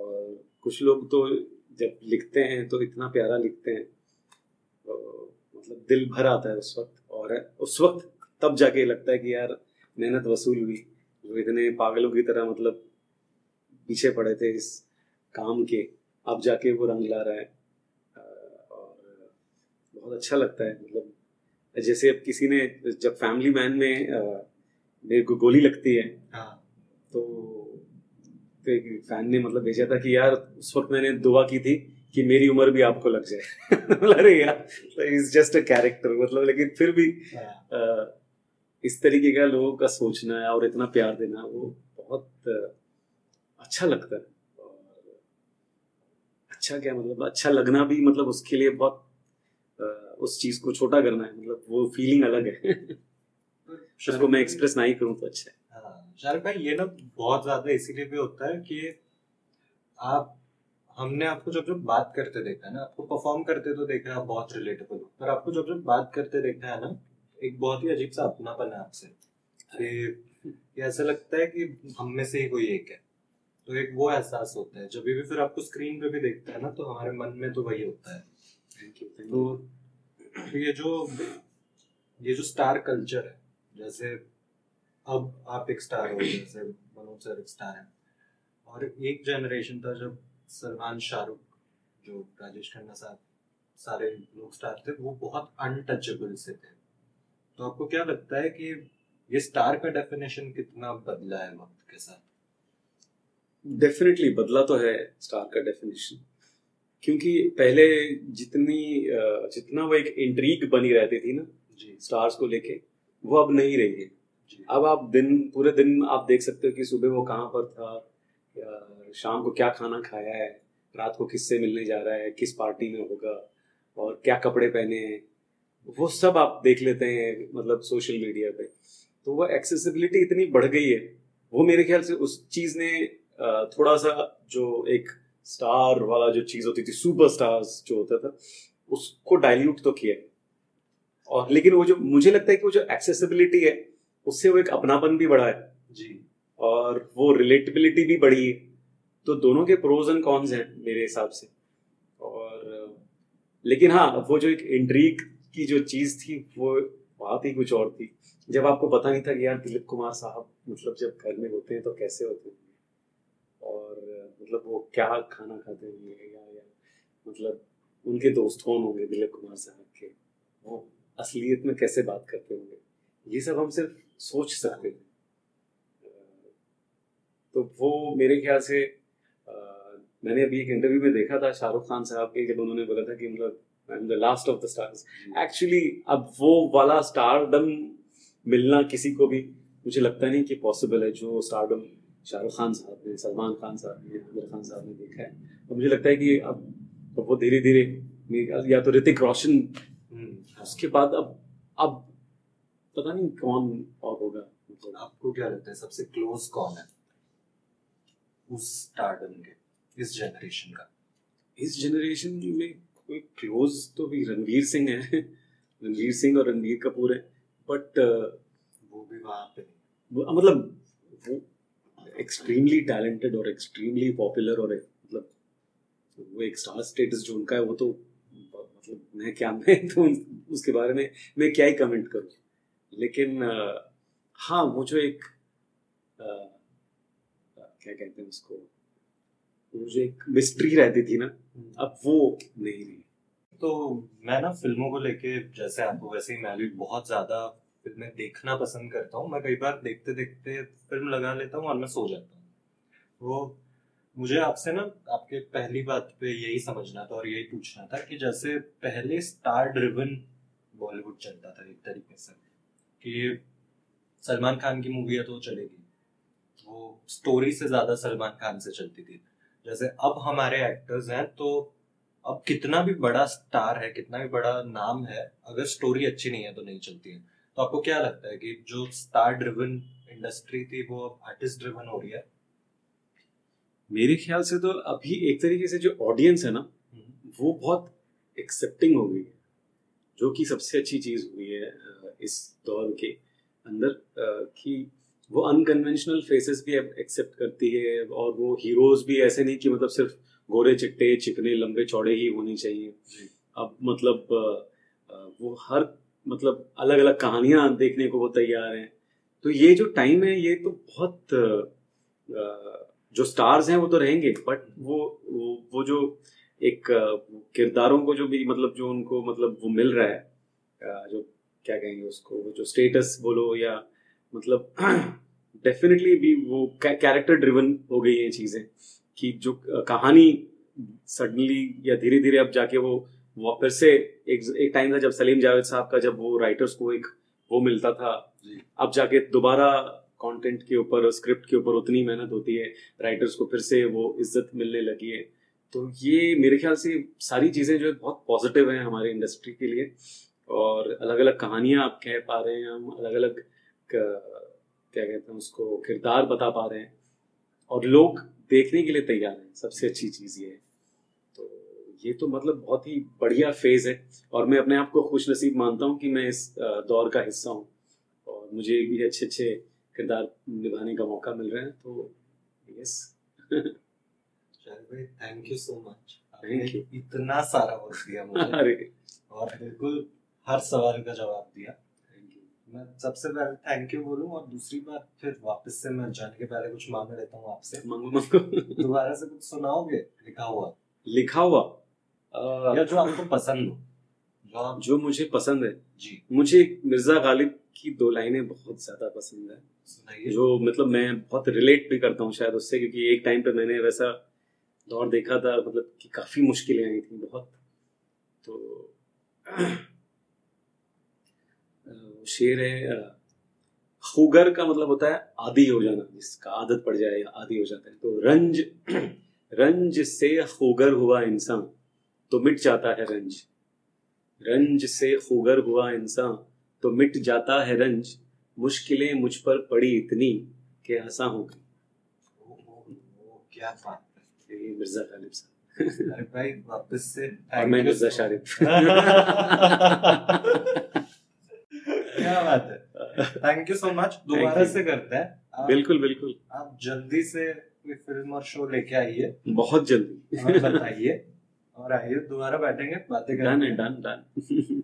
और कुछ लोग तो जब लिखते हैं तो इतना प्यारा लिखते हैं तो, मतलब दिल भर आता है उस वक्त, और उस वक्त तब जाके लगता है कि यार मेहनत वसूल हुई, जो इतने पागलों की तरह मतलब पीछे पड़े थे इस काम के, अब जाके वो रंग ला रहा है। और बहुत अच्छा लगता है, मतलब जैसे अब किसी ने जब फैमिली मैन में आ, मेरे को गोली लगती है हाँ। तो, तो एक फैन ने मतलब भेजा था कि यार उस वक्त मैंने दुआ की थी कि मेरी उम्र भी आपको लग जाए अरे यार इज जस्ट अ कैरेक्टर मतलब, लेकिन फिर भी हाँ। आ, इस तरीके का लोगों का सोचना है और इतना प्यार देना, वो बहुत अच्छा लगता है। और अच्छा क्या मतलब अच्छा लगना भी मतलब उसके लिए बहुत उस चीज को छोटा करना है, मतलब वो फीलिंग अलग है उसको मैं एक्सप्रेस नहीं करूँ तो अच्छा है। शाहरुख भाई ये ना बहुत ज्यादा इसीलिए भी होता है कि आप हमने आपको जब जब बात करते देखा है ना, आपको परफॉर्म करते तो देखा है आप बहुत रिलेटेबल हो, पर आपको जब जब बात करते देखा है ना एक बहुत ही अजीब सा अपनापन है आपसे, ऐसा लगता है कि हम में से ही कोई एक है, तो एक वो एहसास होता है जब भी फिर आपको स्क्रीन पे भी देखता है ना, तो हमारे मन में तो वही होता है। तो ये जो ये जो स्टार कल्चर है, जैसे अब आप एक स्टार हो, जैसे मनोज सर एक स्टार है, और एक जनरेशन था जब सलमान शाहरुख जो राजेश खन्ना साहब सारे लोग स्टार थे, वो बहुत अनटचेबल से थे। तो आपको क्या लगता है कि ये स्टार का डेफिनेशन कितना बदला है वक्त के साथ? डेफिनेटली बदला तो है स्टार का डेफिनेशन, क्योंकि पहले जितनी जितना वो एक इंट्रीग बनी रहती थी ना स्टार्स को लेके, वो अब नहीं रही है। अब आप दिन पूरे दिन आप देख सकते हो कि सुबह वो कहाँ पर था, या शाम को क्या खाना खाया है, रात को किससे मिलने जा रहा है, किस पार्टी में होगा और क्या कपड़े पहने हैं, वो सब आप देख लेते हैं मतलब सोशल मीडिया पे। तो वो एक्सेसिबिलिटी इतनी बढ़ गई है, वो मेरे ख्याल से उस चीज ने थोड़ा सा जो एक स्टार वाला जो चीज होती थी, सुपरस्टार्स जो होता था, उसको डाइल्यूट तो किया। और लेकिन वो जो मुझे लगता है कि वो जो एक्सेसिबिलिटी है उससे वो एक अपनापन भी बढ़ा है जी, और वो रिलेटेबिलिटी भी बढ़ी है। तो दोनों के प्रोज एंड कॉन्स हैं मेरे हिसाब से। और लेकिन हाँ वो जो एक इंट्रीग की जो चीज थी वो बात ही कुछ और थी, जब आपको पता नहीं था कि यार दिलीप कुमार साहब मतलब जब घर में होते हैं तो कैसे होते हैं, और मतलब वो क्या खाना खाते होंगे, या, या मतलब उनके दोस्त कौन होंगे दिलीप कुमार साहब के, वो असलियत में कैसे बात करते होंगे, ये सब हम सिर्फ सोच सकते हैं। तो वो मेरे ख्याल से आ, मैंने अभी एक इंटरव्यू में देखा था शाहरुख खान साहब के, जब उन्होंने बोला था कि मतलब I am the last of the stars. Actually अब वो वाला स्टारडम मिलना किसी को भी मुझे लगता नहीं कि पॉसिबल है, जो स्टारडम शाहरुख खान साहब ने, सलमान खान साहब ने, आमिर खान साहब ने देखा है। तो मुझे लगता है कि अब तो वो धीरे धीरे, या तो ऋतिक रोशन, उसके बाद अब अब पता नहीं कौन और होगा। तो आपको क्या लगता है सबसे क्लोज कौन है उस स्टारडम के, इस जनरेशन का? इस जनरेशन में कोई क्लोज तो भी रणवीर सिंह है रणवीर सिंह और रणवीर कपूर है, बट वो भी वहां पे मतलब वो एक्सट्रीमली टैलेंटेड और एक्सट्रीमली पॉपुलर, और मतलब वो एक स्टार स्टेटस जो उनका है वो तो मतलब मैं क्या मैं तो उसके बारे में मैं क्या ही कमेंट करूँ। लेकिन हाँ वो जो एक आ, क्या कहते हैं उसको, वो जो एक मिस्ट्री रहती थी ना, अब वो नहीं रही। तो मैं ना फिल्मों को लेके जैसे आपको वैसे ही मैं भी बहुत ज़्यादा मैं देखना पसंद करता हूँ। मैं कई बार देखते देखते फिल्म लगा लेता हूँ और मैं सो जाता हूँ। वो मुझे आपसे ना आपके पहली बात पे यही समझना था और यही पूछना था कि जैसे पहले स्टार ड्रिवन बॉलीवुड चलता था एक तरीके से, कि सलमान खान की मूवी है तो चलेगी, वो स्टोरी से ज्यादा सलमान खान से चलती थी। जैसे अब हमारे एक्टर्स हैं तो अब कितना भी बड़ा स्टार है, कितना भी बड़ा नाम है, अगर स्टोरी अच्छी नहीं है तो नहीं चलती है। तो आपको क्या लगता है कि जो स्टार ड्रिवन इंडस्ट्री थी वो आर्टिस्ट ड्रिवन हो रही है? मेरे ख्याल से तो अभी एक तरीके से जो ऑडियंस है ना वो बहुत एक्सेप्टिंग हो गई है, जो कि सबसे अच्छी चीज हुई है इस दौर के अंदर, कि वो अनकन्वेंशनल फेसेस भी एक्सेप्ट करती है और वो हीरोज भी ऐसे नहीं कि मतलब सिर्फ गोरे चिट्टे चिकने लंबे चौड़े ही होने चाहिए। अब मतलब वो हर मतलब अलग अलग कहानियां देखने को वो तैयार हैं। तो ये जो टाइम है ये तो बहुत, जो स्टार्स हैं वो तो रहेंगे बट वो वो, वो जो एक किरदारों को जो भी मतलब जो उनको मतलब वो मिल रहा है, जो क्या कहेंगे उसको, जो स्टेटस बोलो या मतलब डेफिनेटली भी वो कैरेक्टर ड्रिवन हो गई है चीजें, कि जो कहानी सडनली या धीरे धीरे अब जाके वो वो फिर से एक एक टाइम था जब सलीम जावेद साहब का, जब वो राइटर्स को एक वो मिलता था, अब जाके दोबारा कंटेंट के ऊपर स्क्रिप्ट के ऊपर उतनी मेहनत होती है, राइटर्स को फिर से वो इज्जत मिलने लगी है। तो ये मेरे ख्याल से सारी चीजें जो बहुत पॉजिटिव हैं हमारे इंडस्ट्री के लिए, और अलग अलग कहानियां आप कह पा रहे हैं, हम अलग अलग क्या कहते हैं उसको किरदार बता पा रहे हैं और लोग देखने के लिए तैयार हैं, सबसे अच्छी चीज ये है। तो ये तो मतलब बहुत ही बढ़िया फेज है और मैं अपने आप को खुश नसीब मानता हूँ कि मैं इस दौर का हिस्सा हूँ और मुझे भी अच्छे अच्छे किरदार निभाने का मौका मिल रहा है। तो यस भाई, thank you so much, thank you, इतना सारा वक्त दिया मुझे और बिल्कुल हर सवाल का जवाब दिया। Thank you. मैं सबसे पहले थैंक यू बोलूँ और दूसरी बार फिर वापस से मैं जाने के पहले कुछ मांग लेता हूँ आपसे। मांगो मांगो। दोबारा से कुछ सुनाओगे लिखा हुआ? लिखा हुआ आ... या जो आपको पसंद हो। जो आप... जो मुझे पसंद है जी, मुझे मिर्जा गालिब की दो लाइनें बहुत ज्यादा पसंद है, जो मतलब मैं बहुत रिलेट भी करता हूँ शायद उससे, क्योंकि एक टाइम पे मैंने वैसा दौर देखा था मतलब कि काफी मुश्किलें आई थी बहुत। तो शेर है, खुगर का मतलब होता है आदी हो जाना, जिसका आदत पड़ जाए या आदी हो जाता है। तो रंज रंज से खुगर हुआ इंसान तो मिट जाता है रंज, रंज से खुगर हुआ इंसान तो मिट जाता है रंज, मुश्किलें मुझ पर पड़ी इतनी कि हंसा हो गई। क्या बात है ये मिर्जा गालिब साहब। अरे भाई वापस से, और मैं मिर्जा शारिब। क्या बात है, थैंक यू सो मच, दोबारा से करते हैं। बिल्कुल बिल्कुल, आप जल्दी से कोई फिल्म और शो लेके आइए, बहुत जल्दी बताइए और आइए, दोबारा बैठेंगे, बातें करेंगे। Done done.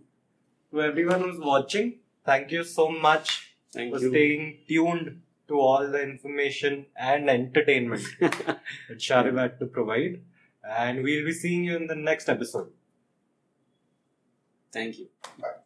To everyone who's watching, thank you so much thank for you. Staying tuned to all the information and entertainment that Sharib had to provide. And we'll be seeing you in the next episode. Thank you. Bye.